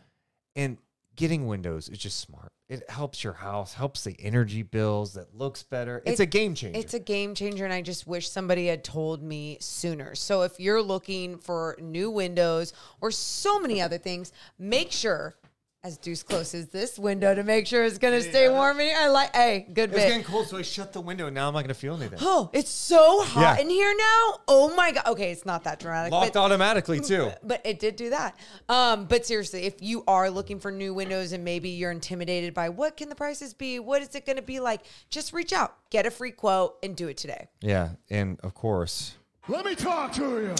And getting windows is just smart. It helps your house, helps the energy bills, that looks better. It's it, a game changer. It's a game changer, and I just wish somebody had told me sooner. So if you're looking for new windows or so many other things, make sure, as Deuce closes this window to make sure it's going to yeah. stay warm. I like, hey, good bit. It's getting cold, so I shut the window, and now I'm not going to feel anything. Oh, it's so hot yeah. in here now. Oh, my God. Okay, it's not that dramatic. Locked but, automatically, too. But it did do that. Um, but seriously, if you are looking for new windows and maybe you're intimidated by what can the prices be, what is it going to be like, just reach out, get a free quote, and do it today. Yeah, and, of course, let me talk to you.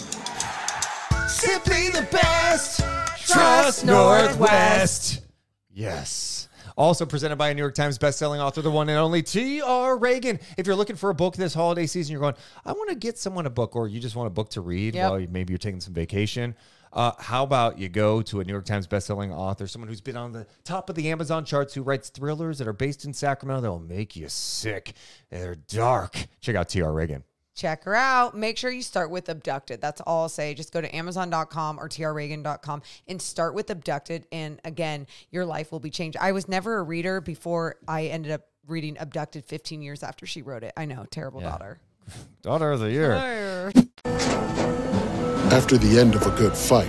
Simply the best. Trust Northwest. Yes. Also presented by a New York Times bestselling author, the one and only T R Reagan. If you're looking for a book this holiday season, you're going, I want to get someone a book, or you just want a book to read yep. while you, maybe you're taking some vacation. Uh, how about you go to a New York Times bestselling author, someone who's been on the top of the Amazon charts, who writes thrillers that are based in Sacramento that will make you sick. They're dark. Check out T R Reagan. Check her out. Make sure you start with Abducted. That's all I'll say. Just go to amazon dot com or T R Reagan dot com and start with Abducted. And again, your life will be changed. I was never a reader before I ended up reading Abducted fifteen years after she wrote it. I know. Terrible yeah. daughter. Daughter of the year. After the end of a good fight,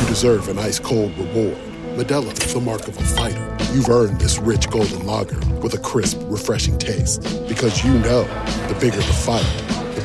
you deserve an ice-cold reward. Medella, the mark of a fighter. You've earned this rich golden lager with a crisp, refreshing taste. Because you know, the bigger the fight, the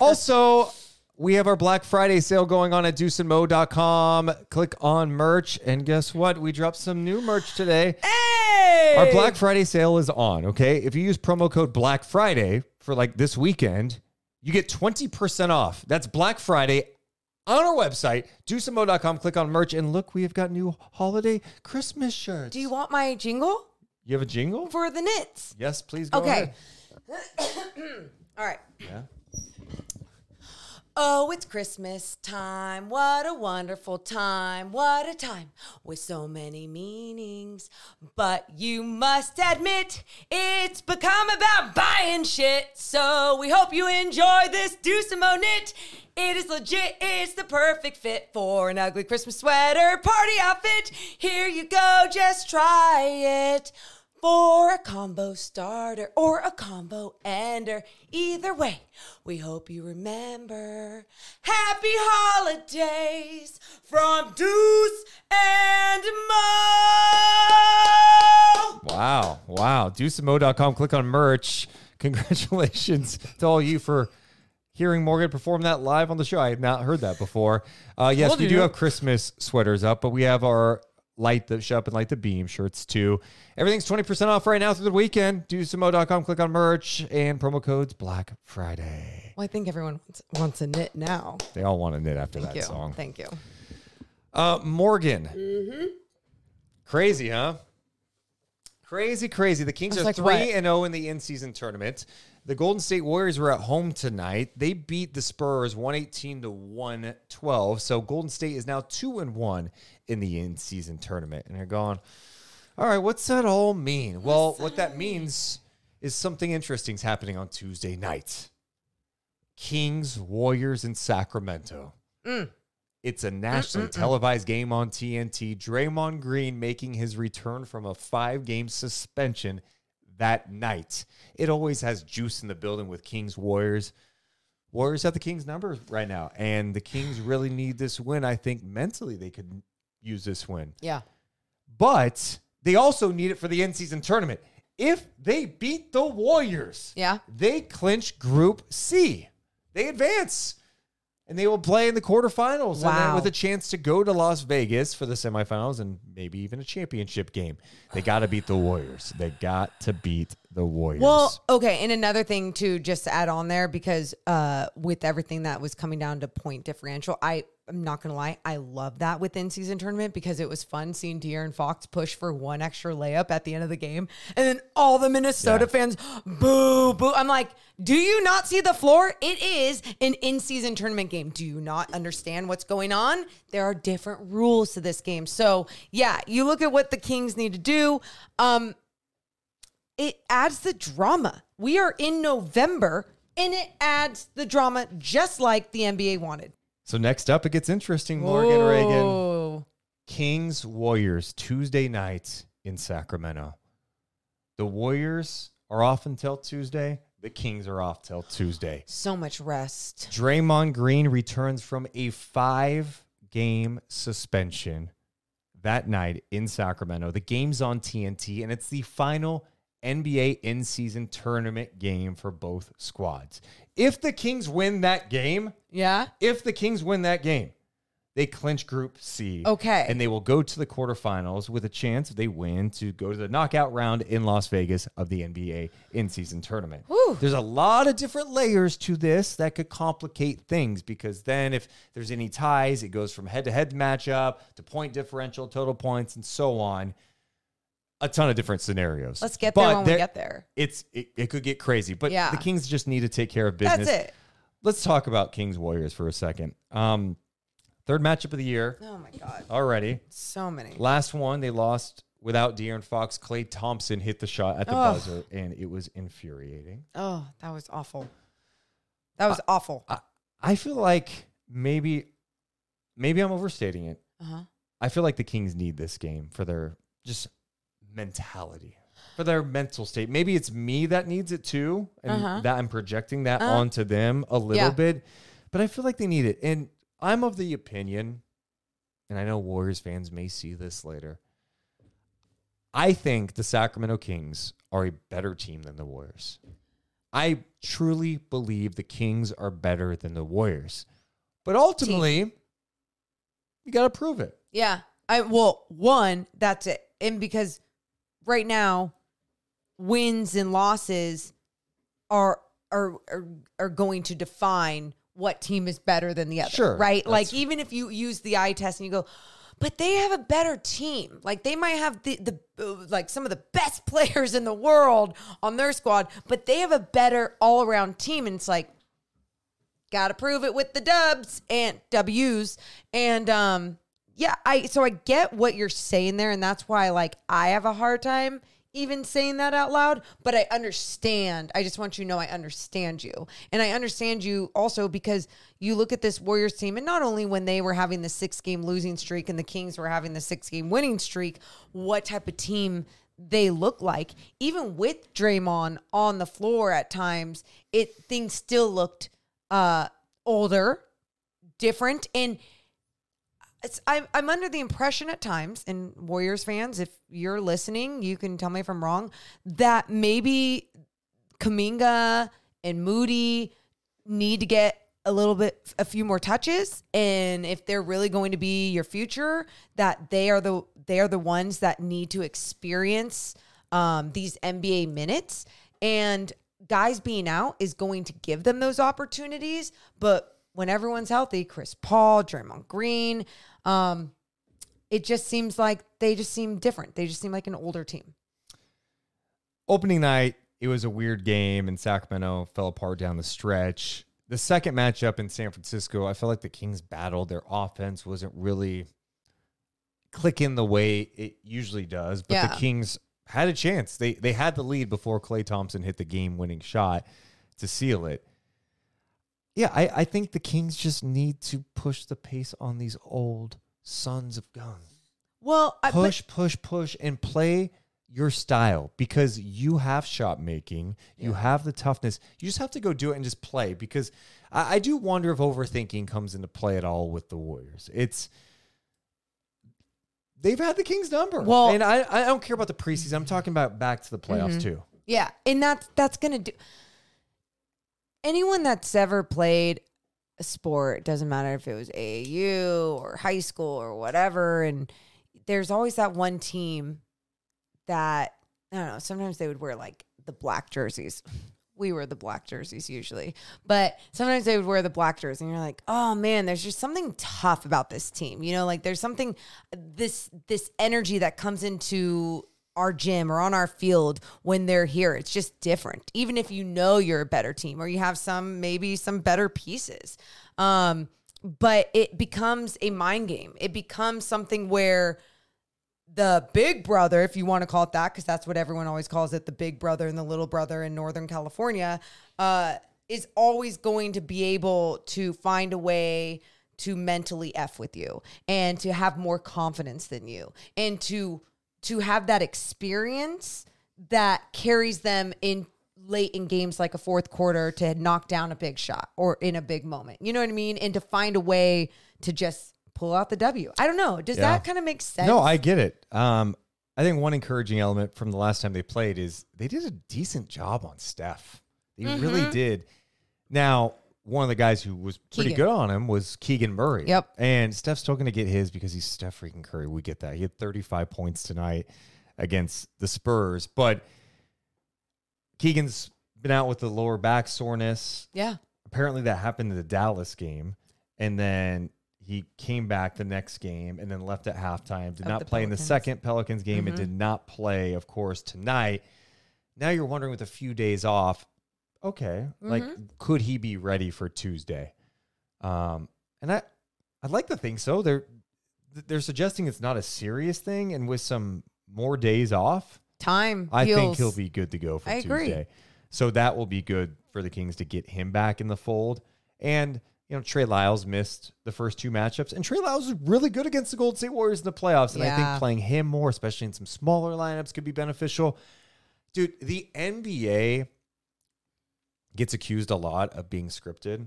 Also, we have our Black Friday sale going on at deuce and mo dot com. Click on merch, and guess what? We dropped some new merch today. Hey! Our Black Friday sale is on, okay? If you use promo code Black Friday for, like, this weekend, you get twenty percent off. That's Black Friday on our website, deuce and mo dot com. Click on merch, and look, we have got new holiday Christmas shirts. Do you want my jingle? You have a jingle? For the knits. Yes, please go okay. ahead. All right. Yeah. Oh, it's Christmas time. What a wonderful time. What a time with so many meanings. But you must admit it's become about buying shit. So we hope you enjoy this Deuce and Mo knit. It is legit. It's the perfect fit for an ugly Christmas sweater party outfit. Here you go. Just try it. For a combo starter or a combo ender. Either way, we hope you remember. Happy holidays from Deuce and Mo. Wow, wow. deuce and mo dot com. Click on merch. Congratulations to all you for hearing Morgan perform that live on the show. I had not heard that before. Uh, yes, well, we do have Christmas sweaters up, but we have our... Light the shop and light the beam shirts too. Everything's twenty percent off right now through the weekend. deuce and mo dot com, click on merch and promo codes Black Friday. Well, I think everyone wants, wants a knit now. They all want a knit after Thank that you. song. Thank you. Uh, Morgan. Mm-hmm. Crazy, huh? Crazy, crazy. The Kings are like three and oh in the in-season tournament. The Golden State Warriors were at home tonight. They beat the Spurs one eighteen to one twelve. So Golden State is now two and one in the in-season tournament. And they're going, all right, what's that all mean? Well, what's what that means is something interesting is happening on Tuesday night. Kings, Warriors, in Sacramento. Mm. It's a nationally Mm-mm-mm. televised game on T N T. Draymond Green making his return from a five-game suspension that night. It always has juice in the building with Kings Warriors. Warriors have the Kings number right now, and the Kings really need this win. I think mentally they could use this win. Yeah. But they also need it for the in-season tournament. If they beat the Warriors, yeah, they clinch Group C. They advance, and they will play in the quarterfinals. Wow. And then with a chance to go to Las Vegas for the semifinals and maybe even a championship game. They got to beat the Warriors. They got to beat the Warriors. Well, okay. And another thing to just add on there, because uh, with everything that was coming down to point differential, I, I'm not going to lie. I love that with in-season tournament because it was fun seeing De'Aaron Fox push for one extra layup at the end of the game. And then all the Minnesota yeah. fans, boo, boo. I'm like, do you not see the floor? It is an in-season tournament game. Do you not understand what's going on? There are different rules to this game. So, yeah, you look at what the Kings need to do. Um, it adds the drama. We are in November, and it adds the drama just like the N B A wanted. So next up, it gets interesting, Morgan Whoa. Reagan. Kings Warriors Tuesday night in Sacramento. The Warriors are off until Tuesday. The Kings are off till Tuesday. So much rest. Draymond Green returns from a five-game suspension that night in Sacramento. The game's on T N T, and it's the final N B A in-season tournament game for both squads. If the Kings win that game, yeah. If the Kings win that game, they clinch Group C. Okay. And they will go to the quarterfinals with a chance, if they win, to go to the knockout round in Las Vegas of the N B A in-season tournament. Whew. There's a lot of different layers to this that could complicate things, because then if there's any ties, it goes from head-to-head matchup to point differential, total points, and so on. A ton of different scenarios. Let's get there but when there, we get there. It's it, it could get crazy, but yeah. the Kings just need to take care of business. That's it. Let's talk about Kings Warriors for a second. Um, third matchup of the year. Oh my God! Already, so many. Last one, they lost without De'Aaron Fox. Klay Thompson hit the shot at the oh. buzzer, and it was infuriating. Oh, that was awful. That was I, awful. I, I feel like maybe, maybe I'm overstating it. Uh-huh. I feel like the Kings need this game for their just. mentality, for their mental state. Maybe it's me that needs it too, and uh-huh. that I'm projecting that uh-huh. onto them a little yeah. bit, but I feel like they need it. And I'm of the opinion, and I know Warriors fans may see this later, I think the Sacramento Kings are a better team than the Warriors. I truly believe the Kings are better than the Warriors, but ultimately team. You got to prove it. Yeah. I well, one, that's it. And because right now, wins and losses are, are are are going to define what team is better than the other, sure, right? Like, even if you use the eye test and you go, but they have a better team. Like, they might have the, the like some of the best players in the world on their squad, but they have a better all-around team. And it's like, got to prove it with the dubs and W's. And, um... Yeah, I so I get what you're saying there, and that's why, like, I have a hard time even saying that out loud, but I understand. I just want you to know I understand you. And I understand you also because you look at this Warriors team, and not only when they were having the six-game losing streak and the Kings were having the six-game winning streak, what type of team they look like. Even with Draymond on the floor at times, it things still looked uh, older, different, and It's, I'm, I'm under the impression at times, and Warriors fans, if you're listening, you can tell me if I'm wrong, that maybe Kuminga and Moody need to get a little bit, a few more touches, and if they're really going to be your future, that they are the they are the ones that need to experience um, these N B A minutes, and guys being out is going to give them those opportunities, but when everyone's healthy, Chris Paul, Draymond Green, um, it just seems like they just seem different. They just seem like an older team. Opening night, it was a weird game, and Sacramento fell apart down the stretch. The second matchup in San Francisco, I felt like the Kings battled. Their offense wasn't really clicking the way it usually does, but yeah. the Kings had a chance. They, they had the lead before Klay Thompson hit the game-winning shot to seal it. Yeah, I, I think the Kings just need to push the pace on these old sons of guns. Well, I, push, but- push, push, and play your style, because you have shot making, yeah. you have the toughness. You just have to go do it and just play, because I, I do wonder if overthinking comes into play at all with the Warriors. It's they've had the Kings number, well, and I I don't care about the preseason. I'm talking about back to the playoffs mm-hmm. too. Yeah, and that's that's gonna do. Anyone that's ever played a sport, doesn't matter if it was A A U or high school or whatever, and there's always that one team that, I don't know, sometimes they would wear like the black jerseys. We were the black jerseys usually, but sometimes they would wear the black jersey, and you're like, oh man, there's just something tough about this team. You know, like there's something, this, this energy that comes into our gym or on our field when they're here. It's just different. Even if you know you're a better team or you have some, maybe some better pieces. Um, but it becomes a mind game. It becomes something where the big brother, if you want to call it that, because that's what everyone always calls it, the big brother and the little brother in Northern California, uh, is always going to be able to find a way to mentally F with you and to have more confidence than you and to to have that experience that carries them in late in games like a fourth quarter to knock down a big shot or in a big moment. You know what I mean? And to find a way to just pull out the W. I don't know. Does yeah. that kind of make sense? No, I get it. Um, I think one encouraging element from the last time they played is they did a decent job on Steph. They mm-hmm. really did. Now, one of the guys who was pretty Keegan. good on him was Keegan Murray. Yep. And Steph's still going to get his because he's Steph freaking Curry. We get that. He had thirty-five points tonight against the Spurs. But Keegan's been out with the lower back soreness. Yeah. Apparently that happened in the Dallas game. And then he came back the next game and then left at halftime. Did of not play Pelicans. in the second Pelicans game. Mm-hmm. And did not play, of course, tonight. Now you're wondering with a few days off, okay, mm-hmm. like, could he be ready for Tuesday? Um, and I, I'd like to think so. They're they're suggesting it's not a serious thing, and with some more days off, time, I heals. think he'll be good to go for I Tuesday. Agree. So that will be good for the Kings to get him back in the fold. And you know, Trey Lyles missed the first two matchups, and Trey Lyles is really good against the Golden State Warriors in the playoffs. And yeah. I think playing him more, especially in some smaller lineups, could be beneficial. Dude, the N B A gets accused a lot of being scripted.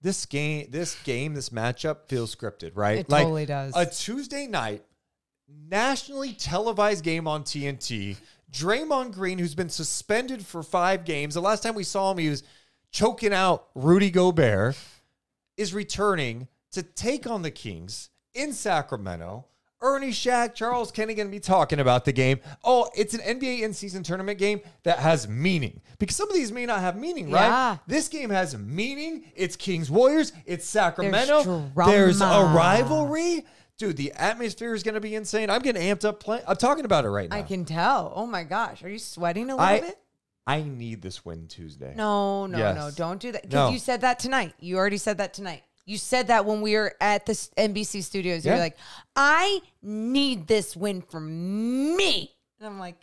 This game, this game, this matchup feels scripted, right? It like totally does. A Tuesday night, nationally televised game on T N T. Draymond Green, who's been suspended for five games. The last time we saw him, he was choking out Rudy Gobert, is returning to take on the Kings in Sacramento. Ernie, Shaq, Charles Kenny going to be talking about the game. Oh, it's an N B A in-season tournament game that has meaning. Because some of these may not have meaning, right? Yeah. This game has meaning. It's Kings Warriors. It's Sacramento. There's, There's a rivalry. Dude, the atmosphere is going to be insane. I'm getting amped up. Play- I'm talking about it right now. I can tell. Oh, my gosh. Are you sweating a little I- bit? I need this win Tuesday. No, no, yes. no. Don't do that. Because no. you said that tonight. You already said that tonight. You said that when we were at the N B C studios. Yeah. You were like, I need this win for me. And I'm like,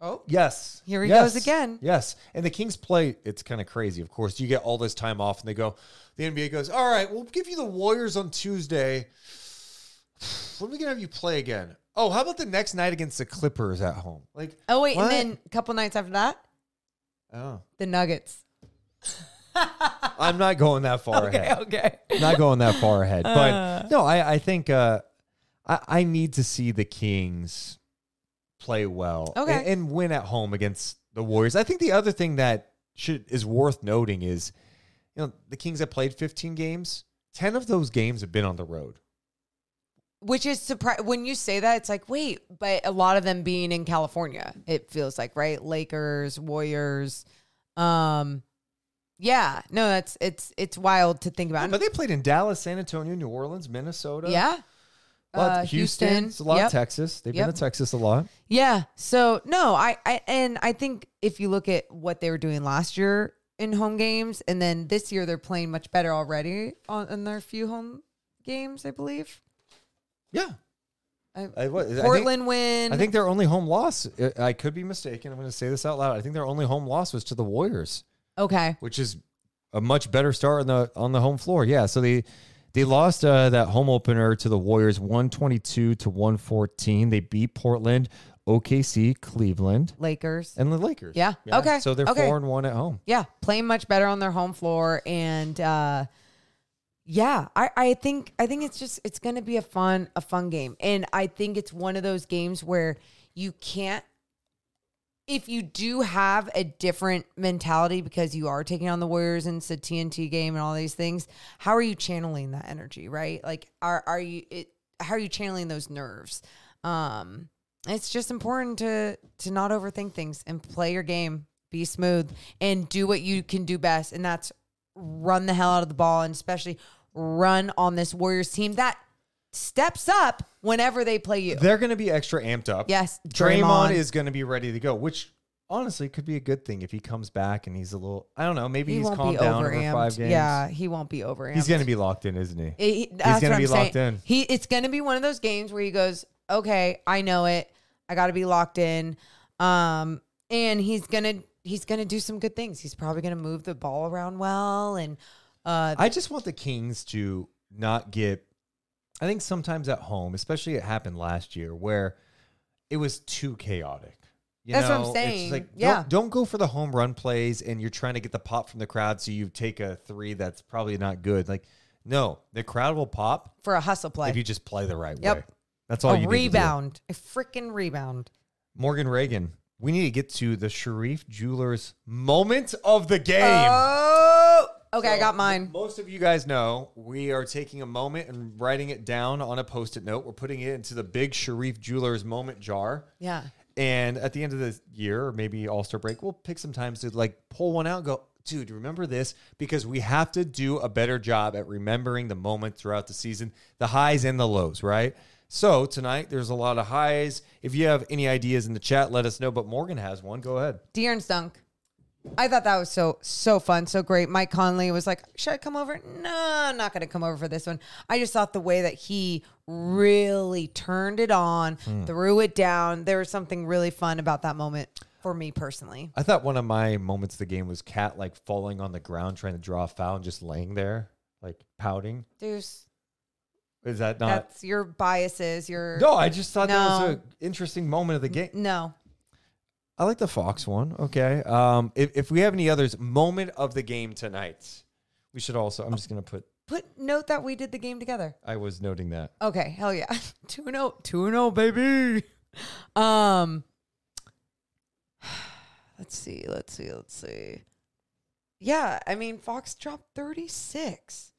oh. Yes. Here he yes. goes again. Yes. And the Kings play, it's kind of crazy, of course. You get all this time off, and they go, the N B A goes, all right, we'll give you the Warriors on Tuesday. When are we going to have you play again? Oh, how about the next night against the Clippers at home? Like, oh, wait, what? And then a couple nights after that? Oh. The Nuggets. I'm not going that far okay, ahead. Okay. Not going that far ahead. But uh, no, I, I think uh, I, I need to see the Kings play well okay. and, and win at home against the Warriors. I think the other thing that should is worth noting is, you know, the Kings have played fifteen games. ten of those games have been on the road. Which is surprising. When you say that, it's like, wait, but a lot of them being in California, it feels like, right? Lakers, Warriors, um, yeah, no, that's it's it's wild to think about. Yeah, but they played in Dallas, San Antonio, New Orleans, Minnesota. Yeah, a lot, uh, Houston, Houston. It's a lot yep. of Texas. They've yep. been to Texas a lot. Yeah, so no, I, I and I think if you look at what they were doing last year in home games, and then this year they're playing much better already on in their few home games, I believe. Yeah, I, I, what, Portland I think, win. I think their only home loss. I could be mistaken. I'm going to say this out loud. I think their only home loss was to the Warriors. Okay. Which is a much better start on the on the home floor. Yeah, so they they lost uh, that home opener to the Warriors one twenty-two to one fourteen. They beat Portland, O K C, Cleveland, Lakers. And the Lakers. Yeah. yeah. Okay. So they're okay. four and one at home. Yeah, playing much better on their home floor, and uh, yeah, I, I think I think it's just it's going to be a fun a fun game. And I think it's one of those games where you can't, if you do have a different mentality because you are taking on the Warriors and it's a T N T game and all these things, how are you channeling that energy, right? Like, are are you it, how are you channeling those nerves? Um, it's just important to to not overthink things and play your game, be smooth, and do what you can do best, and that's run the hell out of the ball, and especially run on this Warriors team that steps up whenever they play you. They're going to be extra amped up. Yes. Draymond, Draymond is going to be ready to go, which honestly could be a good thing if he comes back and he's a little, I don't know, maybe he he's calmed down over five games. Yeah, he won't be overamped. He's going to be locked in, isn't he? It, he that's he's going to be saying. locked in. He, it's going to be one of those games where he goes, okay, I know it. I got to be locked in. Um, and he's going to, he's going to do some good things. He's probably going to move the ball around well. And uh, I just want the Kings to not get, I think sometimes at home, especially it happened last year where it was too chaotic. You That's know, what I'm saying. It's like, yeah. Don't, don't go for the home run plays and you're trying to get the pop from the crowd. So you take a three that's probably not good. Like, no, the crowd will pop for a hustle play if you just play the right yep. way. That's all a you rebound, need to do. A freaking rebound. Morgan Reagan, we need to get to the Sharif Jewelers moment of the game. Oh, okay, so I got mine. Most of you guys know we are taking a moment and writing it down on a Post-it note. We're putting it into the big Sharif Jewelers moment jar. Yeah. And at the end of the year, or maybe All-Star break, we'll pick some times to like pull one out and go, dude, remember this? Because we have to do a better job at remembering the moment throughout the season, the highs and the lows, right? So tonight, there's a lot of highs. If you have any ideas in the chat, let us know. But Morgan has one. Go ahead. De'Aaron stunk. I thought that was so, so fun, so great. Mike Conley was like, should I come over? No, I'm not going to come over for this one. I just thought the way that he really turned it on, hmm. threw it down. There was something really fun about that moment for me personally. I thought one of my moments of the game was Cat like falling on the ground, trying to draw a foul and just laying there, like pouting. Deuce. Is that not? That's your biases. Your no, I just thought no. that was an interesting moment of the game. No. I like the Fox one. Okay. Um, if, if we have any others, moment of the game tonight, we should also, I'm just going to put. Put note that we did the game together. I was noting that. Okay. Hell yeah. two and oh baby. Um, let's see. Let's see. Let's see. Yeah. I mean, Fox dropped thirty-six.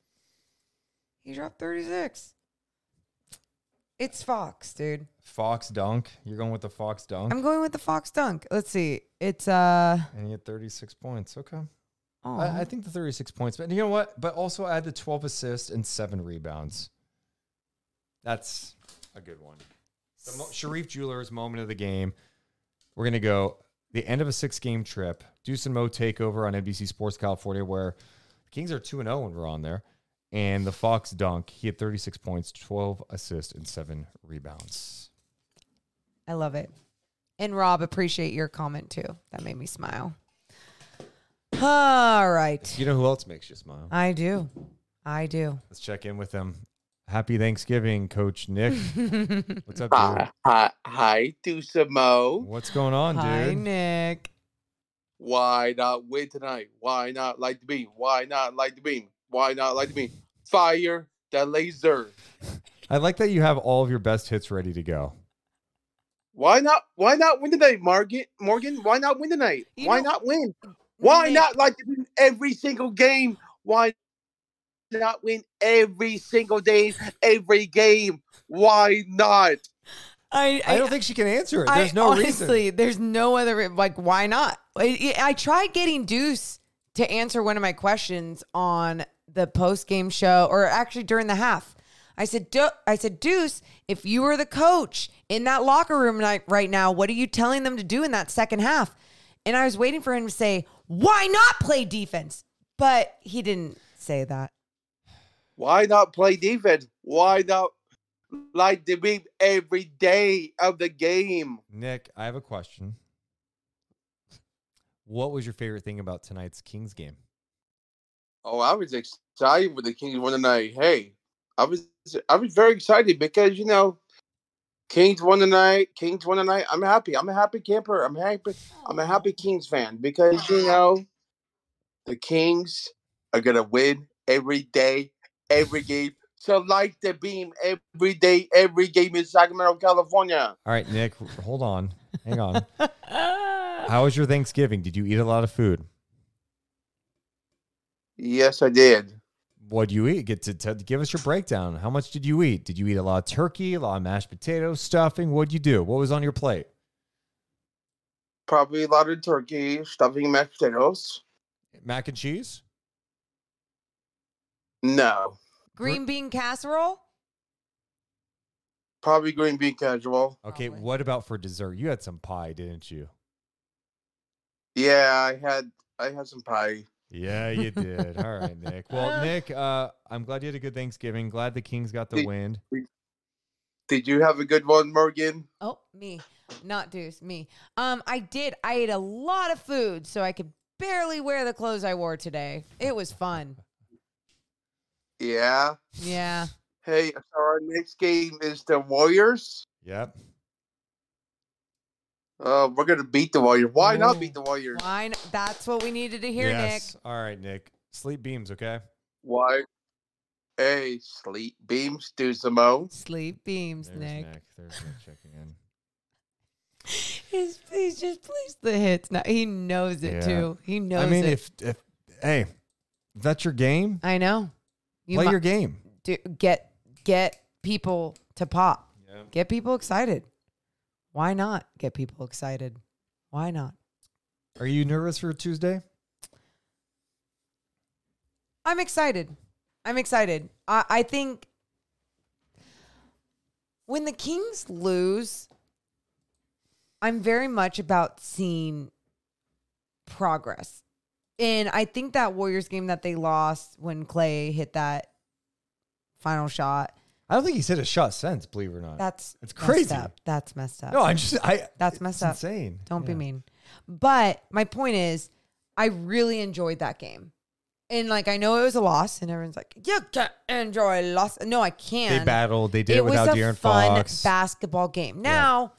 He dropped thirty-six. It's Fox, dude. Fox dunk. You're going with the Fox dunk? I'm going with the Fox dunk. Let's see. It's uh and he had thirty-six points. Okay. I, I think the thirty-six points. But you know what? But also add the twelve assists and seven rebounds. That's a good one. The Mo- Sharif Jewelers moment of the game. We're gonna go the end of a six-game trip. Deuce and Mo takeover on N B C Sports California, where the Kings are two and zero when we're on there. And the Fox dunk, he had thirty-six points, twelve assists, and seven rebounds. I love it. And Rob, appreciate your comment, too. That made me smile. All right. You know who else makes you smile? I do. I do. Let's check in with him. Happy Thanksgiving, Coach Nick. What's up, dude? Hi, hi, Deuce and Mo. What's going on, hi, dude? Hi, Nick. Why not win tonight? Why not light the beam? Why not light the beam? Why not like me? Fire the laser. I like that you have all of your best hits ready to go. Why not? Why not win tonight, Morgan? Morgan, why not win tonight? You why know, not win? Why Nick. not like every single game? Why not win every single day, every game? Why not? I I, I don't think she can answer it. There's I, no honestly, reason. Honestly, there's no other. Like, why not? I, I tried getting Deuce to answer one of my questions on the post-game show, or actually during the half. I said, De- I said, Deuce, if you were the coach in that locker room right now, what are you telling them to do in that second half? And I was waiting for him to say, why not play defense? But he didn't say that. Why not play defense? Why not like the beam every day of the game? Nick, I have a question. What was your favorite thing about tonight's Kings game? Oh, I was excited with the Kings won tonight. Hey, I was I was very excited because, you know, Kings won tonight. Kings won tonight. I'm happy. I'm a happy camper. I'm happy. I'm a happy Kings fan because, you know, the Kings are going to win every day, every game. So light the beam every day, every game in Sacramento, California. All right, Nick, hold on. Hang on. How was your Thanksgiving? Did you eat a lot of food? Yes, I did. what you eat. Get to, to give us your breakdown. How much did you eat? Did you eat a lot of turkey, a lot of mashed potatoes, stuffing? What'd you do? What was on your plate? Probably a lot of turkey, stuffing, mashed potatoes. Mac and cheese? No. Green bean casserole? Probably green bean casserole. Okay, probably. What about for dessert? You had some pie, didn't you? Yeah, I had I had some pie. Yeah, you did. All right, Nick. Well, Nick, uh, I'm glad you had a good Thanksgiving. Glad the Kings got the did, win. Did you have a good one, Morgan? Oh, me. Not Deuce, me. Um, I did. I ate a lot of food, so I could barely wear the clothes I wore today. It was fun. Yeah. Yeah. Hey, so our next game is the Warriors. Yep. Uh, we're going to beat the Warriors. Why Ooh. not beat the Warriors? Why not? That's what we needed to hear, yes. Nick. All right, Nick. Sleep beams, okay? Why? Hey, sleep beams, Deuce and Mo. Sleep beams, There's Nick. Nick. There's Nick checking in. He's, he's just plays the hits. Now he knows it, yeah. too. He knows it. I mean, it. If, if, hey, if that's your game. I know. You play mu- your game. Do, get get people to pop. Yeah. Get people excited. Why not get people excited? Why not? Are you nervous for Tuesday? I'm excited. I'm excited. I, I think when the Kings lose, I'm very much about seeing progress. And I think that Warriors game that they lost when Clay hit that final shot, I don't think he's hit a shot since, believe it or not. That's it's crazy. Messed up. That's messed up. No, I just I that's messed up. Insane. Don't yeah. be mean. But my point is, I really enjoyed that game, and like I know it was a loss, and everyone's like, "You can't enjoy a loss." No, I can. They battled. They did it, it without De'Aaron Fox. It was a fun basketball game. Now, yeah.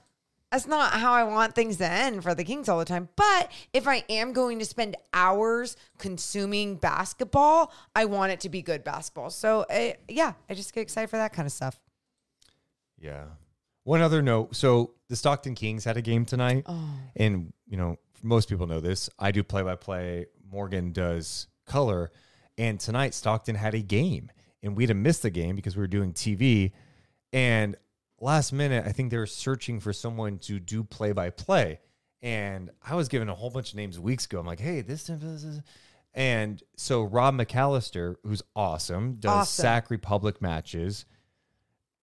that's not how I want things to end for the Kings all the time. But if I am going to spend hours consuming basketball, I want it to be good basketball. So, I, yeah, I just get excited for that kind of stuff. Yeah. One other note. So, the Stockton Kings had a game tonight. Oh. And, you know, most people know this. I do play-by-play. Morgan does color. And tonight, Stockton had a game. And we'd have missed the game because we were doing T V. And last minute, I think they were searching for someone to do play-by-play. And I was given a whole bunch of names weeks ago. I'm like, hey, this, this, this. And so Rob McAllister, who's awesome, does awesome. Sac Republic matches.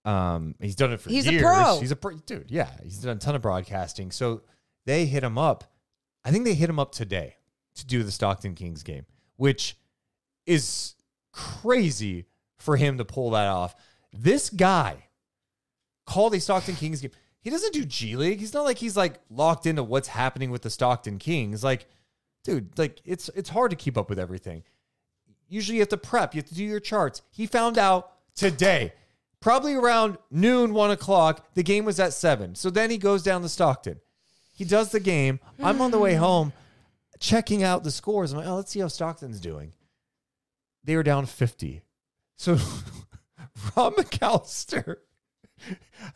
Um, he's done it for he's years. A pro. He's a pro. Dude, yeah. He's done a ton of broadcasting. So they hit him up. I think they hit him up today to do the Stockton Kings game, which is crazy for him to pull that off. This guy called a Stockton Kings game. He doesn't do G League. He's not like he's like locked into what's happening with the Stockton Kings. Like, dude, like it's it's hard to keep up with everything. Usually you have to prep. You have to do your charts. He found out today, probably around noon, one o'clock. The game was at seven. So then he goes down to Stockton. He does the game. I'm on the way home checking out the scores. I'm like, oh, let's see how Stockton's doing. They were down fifty. So Rob McAllister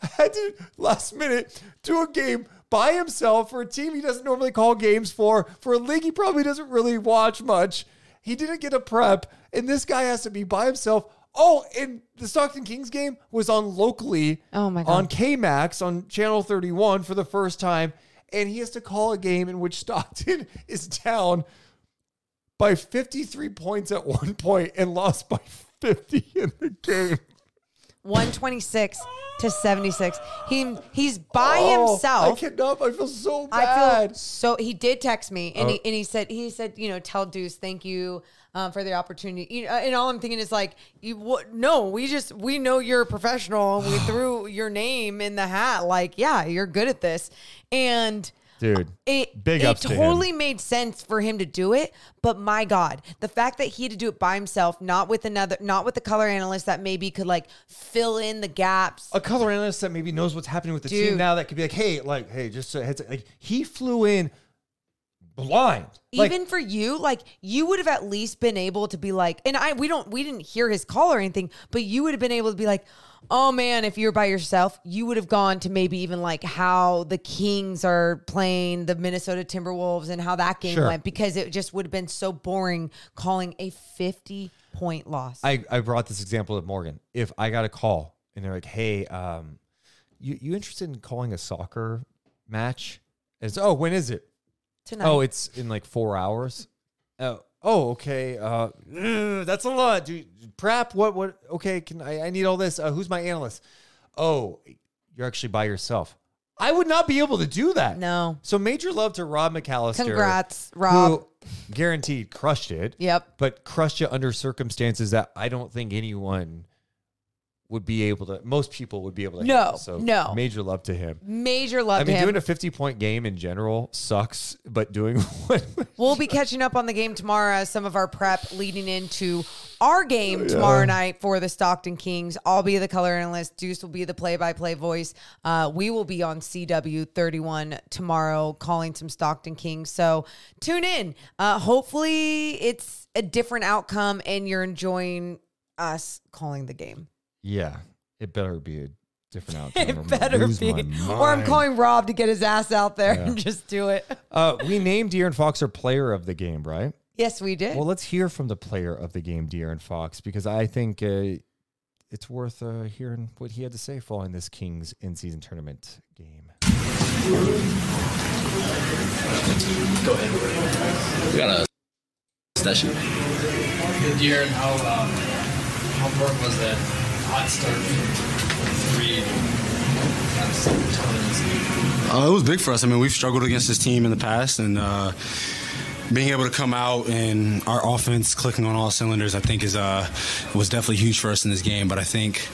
I had to, last minute, do a game by himself for a team he doesn't normally call games for, for a league he probably doesn't really watch much. He didn't get a prep, and this guy has to be by himself. Oh, and the Stockton Kings game was on locally oh my God. on K-Max on Channel thirty-one for the first time, and he has to call a game in which Stockton is down by fifty-three points at one point and lost by fifty in the game. one twenty-six to seventy-six. He he's by oh, himself. I cannot. I feel so bad. I feel so. He did text me and oh. he and he said he said you know tell Deuce thank you um, for the opportunity. You know, and all I'm thinking is like you w- no we just we know you're a professional. We threw your name in the hat. Like yeah you're good at this and. Dude, it, big ups to him. It totally made sense for him to do it, but my God, the fact that he had to do it by himself, not with another, not with the color analyst that maybe could like fill in the gaps. A color analyst that maybe knows what's happening with the Dude. team now that could be like, hey, like, hey, just so heads up. Like he flew in blind. Like, even for you, like, you would have at least been able to be like, and I, we don't, we didn't hear his call or anything, but you would have been able to be like, oh man, if you're by yourself, you would have gone to maybe even like how the Kings are playing the Minnesota Timberwolves and how that game sure. went, because it just would have been so boring calling a fifty point loss. I, I brought this example of Morgan. If I got a call and they're like, hey, um, you, you interested in calling a soccer match? And it's, oh, when is it? Tonight. Oh, it's in like four hours. Oh, oh, okay. Uh, that's a lot. Do you, prep. What? What? Okay. Can I? I need all this. Uh, who's my analyst? Oh, you're actually by yourself. I would not be able to do that. No. So major love to Rob McAllister. Congrats, Rob. Who guaranteed crushed it. Yep. But crushed it under circumstances that I don't think anyone would be able to, most people would be able to. No, handle. So no. Major love to him. Major love I mean, to him. I mean, doing a fifty point game in general sucks, but doing what? We'll be catching up on the game tomorrow as some of our prep leading into our game yeah. tomorrow night for the Stockton Kings. I'll be the color analyst. Deuce will be the play-by-play voice. Uh, we will be on C W thirty-one tomorrow calling some Stockton Kings. So tune in. Uh, hopefully it's a different outcome and you're enjoying us calling the game. Yeah, it better be a different outcome. It better be. Or I'm calling Rob to get his ass out there yeah. and just do it. uh, we named De'Aaron Fox our player of the game, right? Yes, we did. Well, let's hear from the player of the game, De'Aaron Fox, because I think uh, it's worth uh, hearing what he had to say following this Kings in-season tournament game. Go ahead. We got a session. De'Aaron, how, um, how important was that? Hot start from three. Uh, it was big for us. I mean, we've struggled against this team in the past, and uh, being able to come out and our offense clicking on all cylinders, I think, is uh, was definitely huge for us in this game. But I think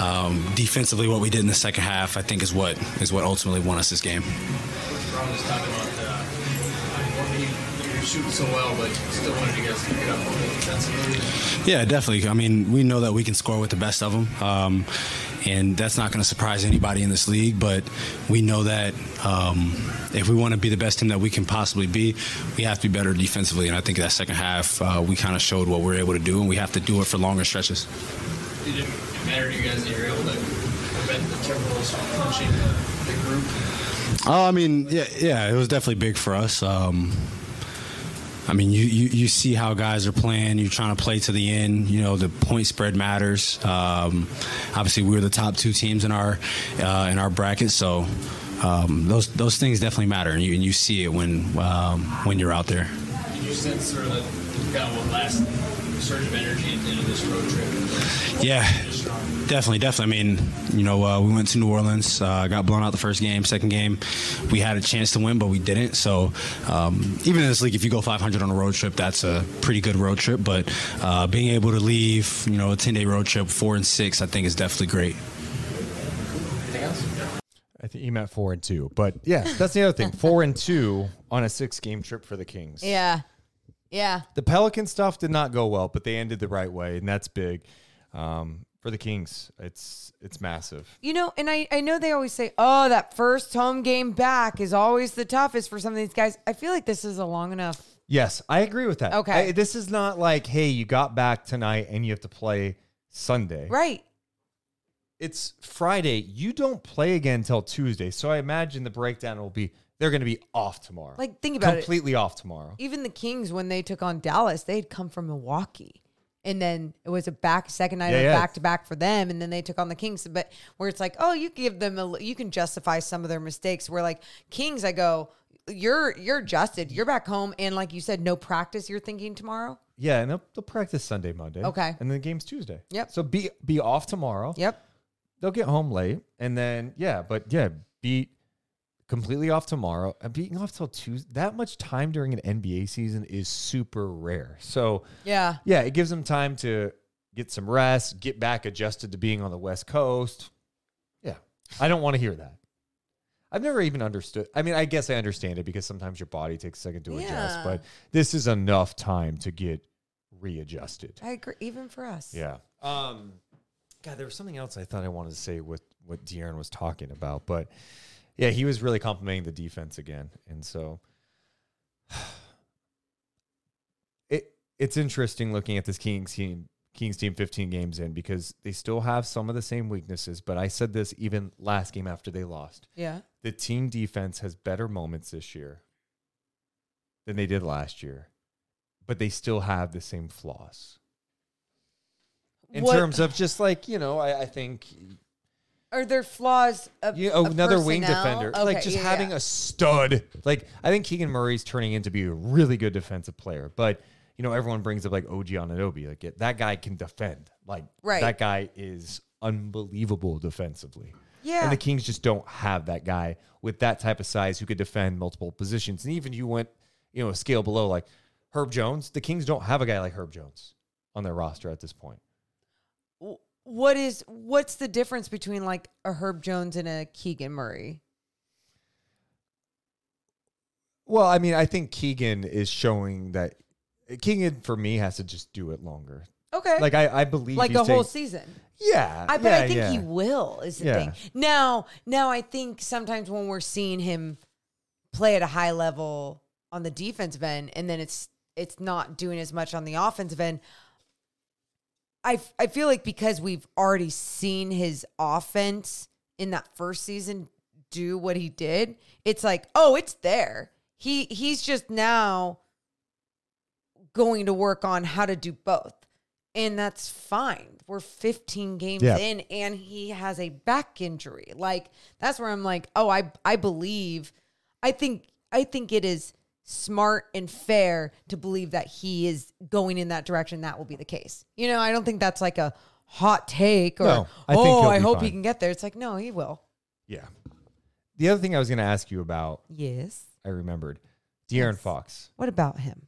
um, defensively, what we did in the second half, I think, is what is what ultimately won us this game. Ron was talking about shooting so well, but still wanted you guys to get up a little defensively. Yeah, definitely. I mean, we know that we can score with the best of them, um, and that's not going to surprise anybody in this league, but we know that um, if we want to be the best team that we can possibly be, we have to be better defensively, and I think that second half uh, we kind of showed what we're able to do, and we have to do it for longer stretches. Did it matter to you guys that you were able to prevent the Timberwolves from punching the, the group? Oh, I mean, yeah, yeah, it was definitely big for us. Um, I mean, you, you, you see how guys are playing. You're trying to play to the end. You know, the point spread matters. Um, obviously, we were the top two teams in our uh, in our bracket, so um, those those things definitely matter, and you and you see it when um, when you're out there. Did you sense sort of like kind of what last surge of energy at the end of this road trip? Yeah. Definitely, definitely. I mean, you know, uh, we went to New Orleans, uh, got blown out the first game, second game. We had a chance to win, but we didn't. So um, even in this league, if you go five hundred on a road trip, that's a pretty good road trip. But uh, being able to leave, you know, a ten-day road trip, four and six, I think is definitely great. Anything else? I think he meant four and two. But, yeah, that's the other thing. Four and two on a six-game trip for the Kings. Yeah, yeah. The Pelican stuff did not go well, but they ended the right way, and that's big. Um For the Kings, it's it's massive. You know, and I, I know they always say, oh, that first home game back is always the toughest for some of these guys. I feel like this is a long enough. Yes, I agree with that. Okay. I, this is not like, hey, you got back tonight and you have to play Sunday. Right. It's Friday. You don't play again until Tuesday. So I imagine the breakdown will be, they're going to be off tomorrow. Like, think about it. Completely off tomorrow. Even the Kings, when they took on Dallas, they had come from Milwaukee. And then it was a back second night yeah, yeah. back to back for them, and then they took on the Kings. But where it's like, oh, you give them a, you can justify some of their mistakes. Where like Kings, I go, you're you're adjusted, you're back home, and like you said, no practice. You're thinking tomorrow. Yeah, and they'll, they'll practice Sunday, Monday. Okay, and then the game's Tuesday. Yep. So be be off tomorrow. Yep. They'll get home late, and then yeah, but yeah, be completely off tomorrow. And being off till Tuesday, that much time during an N B A season is super rare. So yeah, yeah, it gives them time to get some rest, get back adjusted to being on the West Coast. Yeah, I don't want to hear that. I've never even understood. I mean, I guess I understand it because sometimes your body takes a second to yeah. adjust, but this is enough time to get readjusted. I agree, even for us. Yeah. Um, God, there was something else I thought I wanted to say with what De'Aaron was talking about, but. Yeah, he was really complimenting the defense again. And so It it's interesting looking at this Kings team, Kings team fifteen games in, because they still have some of the same weaknesses, but I said this even last game after they lost. Yeah. The team defense has better moments this year than they did last year, but they still have the same flaws. In what? Terms of just like, you know, I, I think... Are there flaws of you know, another personnel? Wing defender? Okay, like just yeah, having yeah. a stud. Like I think Keegan Murray's turning into be a really good defensive player, but you know everyone brings up like O G Anunoby. Like it, that guy can defend. Like right. that guy is unbelievable defensively. Yeah, and the Kings just don't have that guy with that type of size who could defend multiple positions. And even you went, you know, a scale below like Herb Jones. The Kings don't have a guy like Herb Jones on their roster at this point. Well, What is what's the difference between like a Herb Jones and a Keegan Murray? Well, I mean, I think Keegan is showing that Keegan for me has to just do it longer. Okay, like I, I believe like he's a whole saying, season. Yeah, I, but yeah, I think yeah. he will is the yeah. thing. Now, now I think sometimes when we're seeing him play at a high level on the defensive end, and then it's it's not doing as much on the offensive end. I, f- I feel like because we've already seen his offense in that first season do what he did, it's like, oh, it's there. He he's just now going to work on how to do both. And that's fine. We're fifteen games yeah. in and he has a back injury. Like that's where I'm like, oh, I I believe I think I think it is smart and fair to believe that he is going in that direction. That will be the case. You know, I don't think that's like a hot take or, no, I think oh, I hope fine. He can get there. It's like, no, he will. Yeah. The other thing I was going to ask you about. Yes. I remembered. De'Aaron yes. Fox. What about him?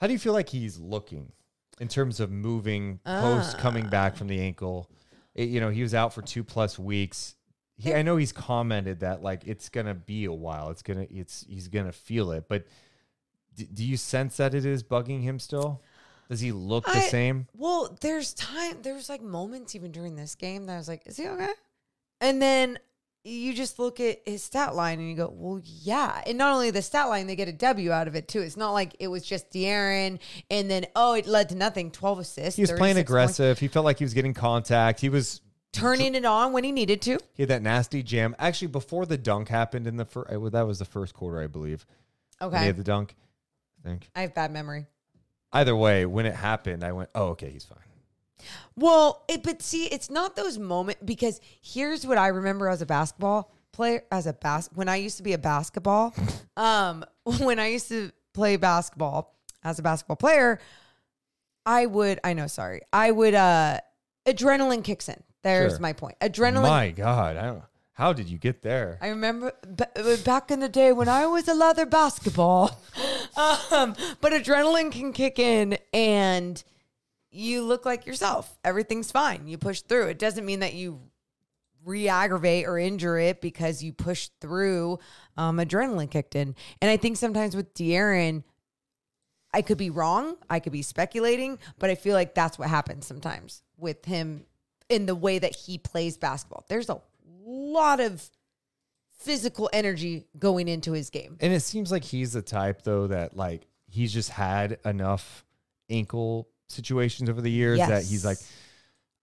How do you feel like he's looking in terms of moving ah. post coming back from the ankle? It, you know, he was out for two plus weeks. He, I know he's commented that like it's gonna be a while. It's gonna it's he's gonna feel it. But d- do you sense that it is bugging him still? Does he look I, the same? Well, there's time. There's like moments even during this game that I was like, is he okay? And then you just look at his stat line and you go, well, yeah. And not only the stat line, they get a W out of it too. It's not like it was just De'Aaron and then oh, it led to nothing. Twelve assists. He was playing aggressive. Points. He felt like he was getting contact. He was. Turning it on when he needed to. He had that nasty jam. Actually, before the dunk happened in the first, that was the first quarter, I believe. Okay. He had the dunk, I think. I have bad memory. Either way, when it happened, I went, oh, okay, he's fine. Well, it, but see, it's not those moments, because here's what I remember as a basketball player, as a bas- when I used to be a basketball, um, when I used to play basketball as a basketball player, I would, I know, sorry, I would, uh, adrenaline kicks in. There's sure. my point. Adrenaline. My God. I don't, how did you get there? I remember b- back in the day when I was a leather basketball. um, but adrenaline can kick in and you look like yourself. Everything's fine. You push through. It doesn't mean that you re-aggravate or injure it because you push through. Um, adrenaline kicked in. And I think sometimes with De'Aaron, I could be wrong. I could be speculating. But I feel like that's what happens sometimes with him in the way that he plays basketball. There's a lot of physical energy going into his game. And it seems like he's the type, though, that like he's just had enough ankle situations over the years yes. that he's like,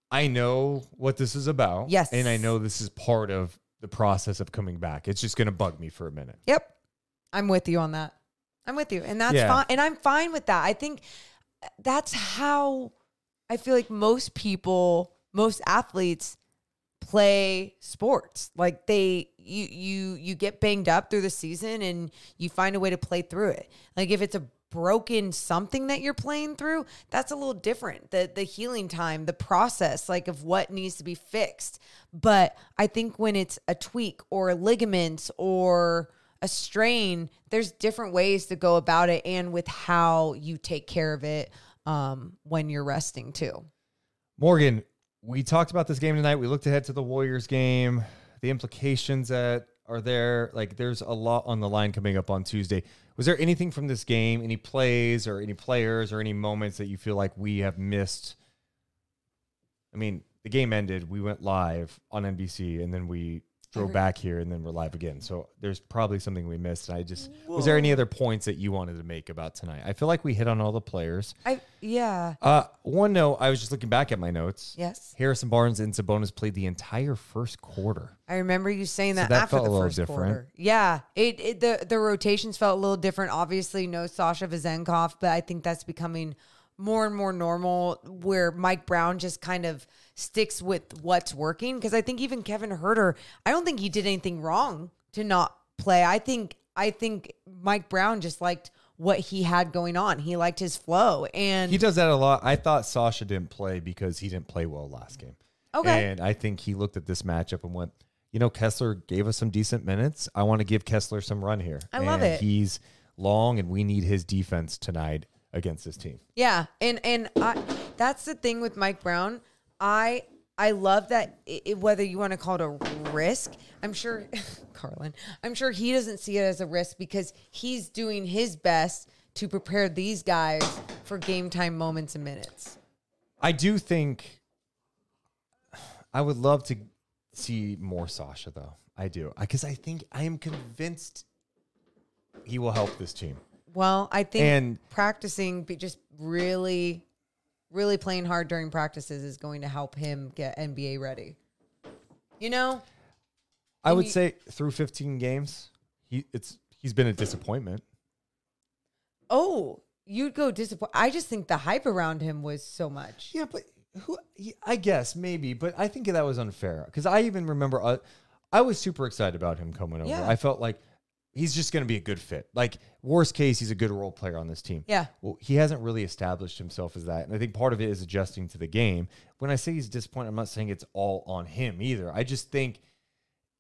I know what this is about. Yes. And I know this is part of the process of coming back. It's just going to bug me for a minute. Yep. I'm with you on that. I'm with you. And that's yeah. fine. And I'm fine with that. I think that's how I feel like most people... Most athletes play sports. Like they, you, you, you get banged up through the season and you find a way to play through it. Like if it's a broken something that you're playing through, that's a little different. The, the healing time, the process, like of what needs to be fixed. But I think when it's a tweak or a ligament or a strain, there's different ways to go about it and with how you take care of it um, when you're resting too. Morgan, we talked about this game tonight. We looked ahead to the Warriors game, the implications that are there. Like there's a lot on the line coming up on Tuesday. Was there anything from this game, any plays or any players or any moments that you feel like we have missed? I mean, the game ended. We went live on N B C and then we drove back here and then we're live again. So there's probably something we missed. And I just, Whoa. was there any other points that you wanted to make about tonight? I feel like we hit on all the players. I Yeah. Uh, one note, I was just looking back at my notes. Yes. Harrison Barnes and Sabonis played the entire first quarter. I remember you saying that, so that after felt the a little first different. Quarter. Yeah. It, it the, the rotations felt a little different. Obviously, no Sasha Vizenkov, but I think that's becoming more and more normal, where Mike Brown just kind of sticks with what's working. Because I think even Kevin Huerter, I don't think he did anything wrong to not play. I think I think Mike Brown just liked what he had going on. He liked his flow. And he does that a lot. I thought Sasha didn't play because he didn't play well last game. Okay. And I think he looked at this matchup and went, you know, Kessler gave us some decent minutes. I want to give Kessler some run here. I and love it. He's long, and we need his defense tonight against this team. Yeah. And, and I, that's the thing with Mike Brown. I, I love that it, whether you want to call it a risk, I'm sure Carlin, I'm sure he doesn't see it as a risk because he's doing his best to prepare these guys for game time moments and minutes. I do think I would love to see more Sasha though. I do. I, cause I think I am convinced he will help this team. Well, I think and practicing, but just really, really playing hard during practices is going to help him get N B A ready. You know? I would he, say through fifteen games, he it's he's been a disappointment. Oh, you'd go disappoint. I just think the hype around him was so much. Yeah, but who? I guess maybe, but I think that was unfair. Because I even remember, uh, I was super excited about him coming over. Yeah. I felt like, he's just going to be a good fit. Like, worst case, he's a good role player on this team. Yeah. Well, he hasn't really established himself as that. And I think part of it is adjusting to the game. When I say he's disappointed, I'm not saying it's all on him either. I just think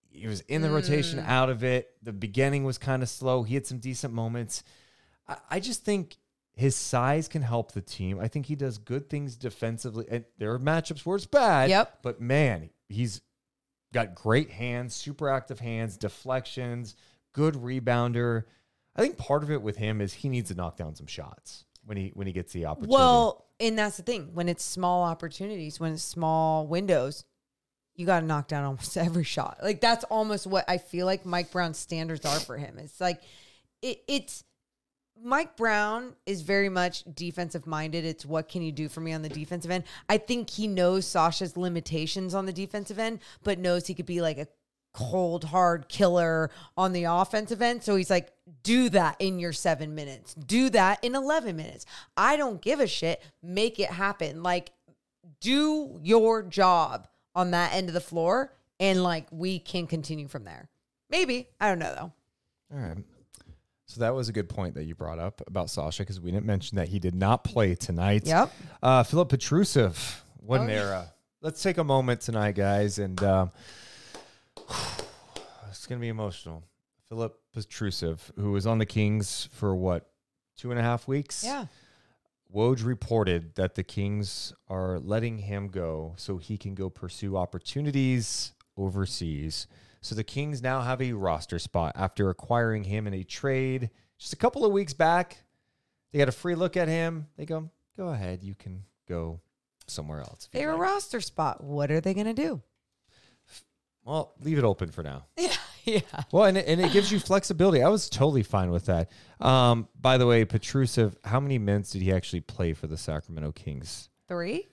he was in the mm. rotation, out of it. The beginning was kind of slow. He had some decent moments. I, I just think his size can help the team. I think he does good things defensively. And there are matchups where it's bad. Yep. But, man, he's got great hands, super active hands, deflections, good rebounder. I think part of it with him is he needs to knock down some shots when he when he gets the opportunity. Well, and that's the thing. When it's small opportunities, when it's small windows, you got to knock down almost every shot. Like, that's almost what I feel like Mike Brown's standards are for him. It's like, it, it's, Mike Brown is very much defensive-minded. It's what can you do for me on the defensive end? I think he knows Sasha's limitations on the defensive end, but knows he could be like a cold, hard killer on the offensive end. So he's like, do that in your seven minutes. Do that in eleven minutes. I don't give a shit. Make it happen. Like, do your job on that end of the floor, and, like, we can continue from there. Maybe. I don't know, though. All right. So that was a good point that you brought up about Sasha, because we didn't mention that he did not play tonight. Yep. Uh, Philip Petrusev, what oh, an era. Yeah. Let's take a moment tonight, guys, and um, it's going to be emotional. Philip Petrusev, who was on the Kings for, what, two and a half weeks? Yeah. Woj reported that the Kings are letting him go so he can go pursue opportunities overseas. So the Kings now have a roster spot after acquiring him in a trade. Just a couple of weeks back, they had a free look at him. They go, go ahead, you can go somewhere else. They're a roster spot. What are they going to do? Well, leave it open for now. Yeah. yeah. Well, and it, and it gives you flexibility. I was totally fine with that. Um, by the way, Petrusev, how many minutes did he actually play for the Sacramento Kings? Three.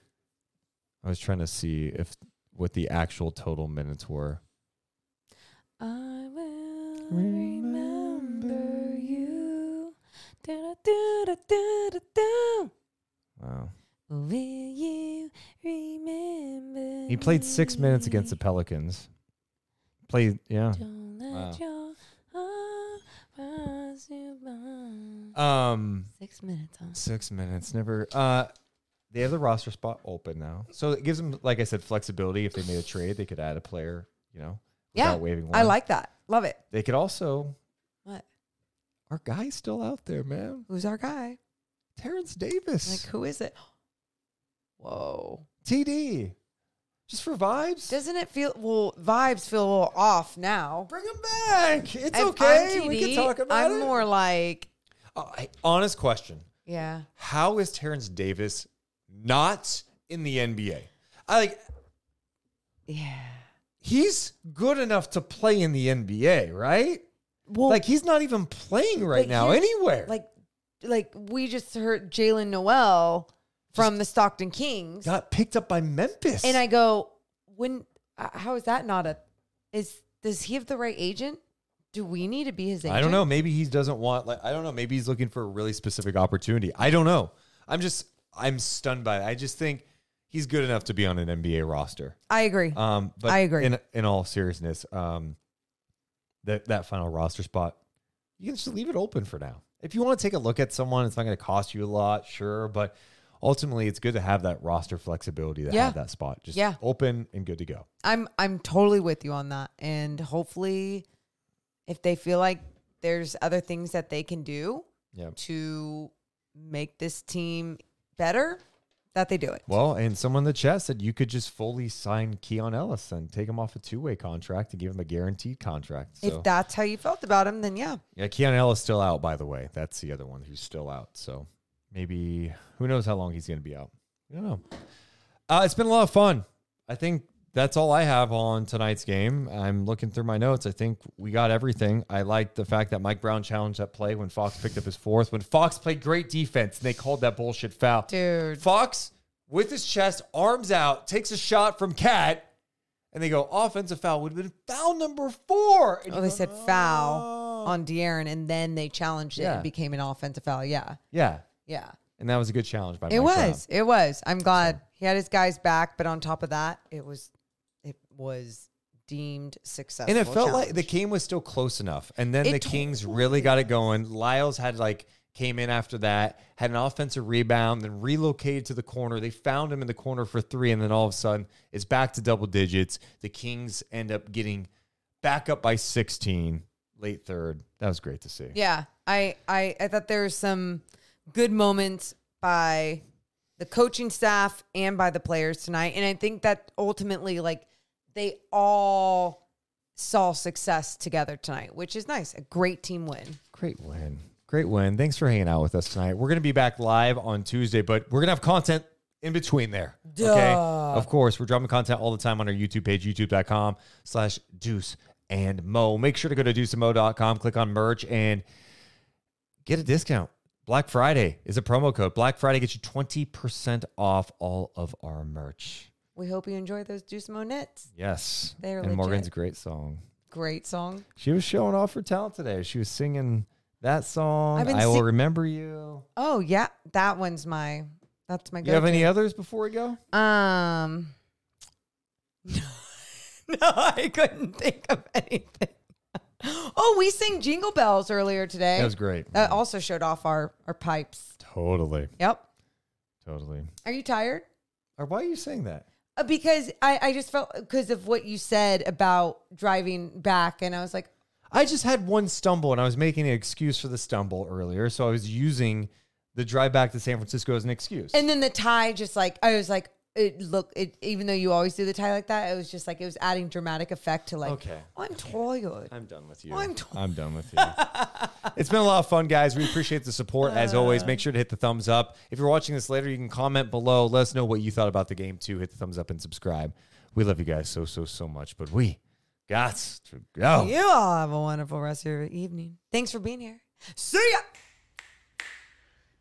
I was trying to see if what the actual total minutes were. I will remember you. Da, da, da, da, da, da. Wow. Will you remember? He played six minutes against the Pelicans. Play, yeah. Wow. Um, six minutes. Huh? Six minutes. Never. Uh, they have the roster spot open now, so it gives them, like I said, flexibility. If they made a trade, they could add a player. You know, without yeah, waving one. I like that. Love it. They could also. What? Our guy's still out there, man. Who's our guy? Terrence Davis. Like, who is it? Whoa. T D. Just for vibes? Doesn't it feel... Well, vibes feel a little off now. Bring him back. It's if okay. T D, we can talk about I'm it. I'm more like... Uh, honest question. Yeah. How is Terrence Davis not in the N B A? I like... Yeah. he's good enough to play in the N B A, right? Well, like, he's not even playing right now anywhere. Like, like we just heard Jalen Noel from just the Stockton Kings. Got picked up by Memphis. And I go, when? Uh, how is that not a... Is Does he have the right agent? Do we need to be his agent? I don't know. Maybe he doesn't want... Like, I don't know. Maybe he's looking for a really specific opportunity. I don't know. I'm just... I'm stunned by it. I just think he's good enough to be on an N B A roster. I agree. Um, but I agree. In, in all seriousness, um, that that final roster spot, you can just leave it open for now. If you want to take a look at someone, it's not going to cost you a lot, sure, but ultimately, it's good to have that roster flexibility to yeah. have that spot just yeah. open and good to go. I'm I'm totally with you on that, and hopefully, if they feel like there's other things that they can do yep. to make this team better, that they do it. Well, and someone in the chat said you could just fully sign Keon Ellis and take him off a two-way contract and give him a guaranteed contract. So, if that's how you felt about him, then yeah. Yeah, Keon Ellis still out, by the way. That's the other one who's still out. So maybe who knows how long he's going to be out. I don't know. Uh, it's been a lot of fun. I think that's all I have on tonight's game. I'm looking through my notes. I think we got everything. I liked the fact that Mike Brown challenged that play when Fox picked up his fourth, when Fox played great defense and they called that bullshit foul. Dude. Fox with his chest, arms out, takes a shot from Cat, and they go, offensive foul would have been foul number four. And oh, they go, said foul oh. on De'Aaron, and then they challenged it yeah. and became an offensive foul. Yeah. Yeah. Yeah. And that was a good challenge by Mike Brown. It was. It was. I'm glad he had his guys back, but on top of that, it was it was deemed successful. And it felt challenge. like the game was still close enough. And then it the totally Kings really got it going. Lyles had like came in after that, had an offensive rebound, then relocated to the corner. They found him in the corner for three, and then all of a sudden it's back to double digits. The Kings end up getting back up by sixteen, late third. That was great to see. Yeah. I I, I thought there was some good moments by the coaching staff and by the players tonight. And I think that ultimately, like, they all saw success together tonight, which is nice. A great team win. Great win. Great win. Thanks for hanging out with us tonight. We're going to be back live on Tuesday, but we're going to have content in between there. Duh. Okay. Of course, we're dropping content all the time on our YouTube page, youtube.com slash Deuce and Mo. Make sure to go to deuce and mo dot com, click on merch, and get a discount. Black Friday is a promo code. Black Friday gets you twenty percent off all of our merch. We hope you enjoy those Deuce Mo knits. Yes. They're and legit. Morgan's great song. Great song. She was showing off her talent today. She was singing that song, I sing- Will Remember You. Oh, yeah. That one's my, that's my go-to. You have any others before we go? Um, No, I couldn't think of anything. Oh, we sang Jingle Bells earlier today. That was great. That also showed off our, our pipes. Totally. Yep. Totally. Are you tired? Or why are you saying that? Uh, because I, I just felt, because of what you said about driving back, and I was like, I just had one stumble, and I was making an excuse for the stumble earlier, so I was using the drive back to San Francisco as an excuse. And then the tie just like, I was like, It look, it, even though you always do the tie like that, it was just like, it was adding dramatic effect to like, okay. oh, I'm tired. I'm done with you. Oh, I'm, t- I'm done with you. It's been a lot of fun, guys. We appreciate the support. As always, make sure to hit the thumbs up. If you're watching this later, you can comment below. Let us know what you thought about the game too. Hit the thumbs up and subscribe. We love you guys so, so, so much, but we got to go. You all have a wonderful rest of your evening. Thanks for being here. See ya.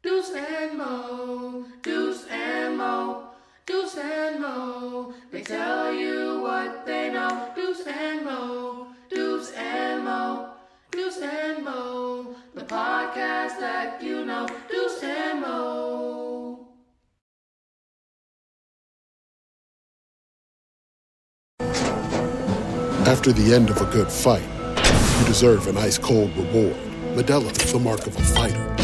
Deuce and Mo, Deuce and Mo. Deuce and Mo, they tell you what they know. Deuce and Mo, Deuce and Mo, Deuce and Mo, the podcast that you know. Deuce and Mo. After the end of a good fight, you deserve an ice-cold reward. Medella, the mark of a fighter.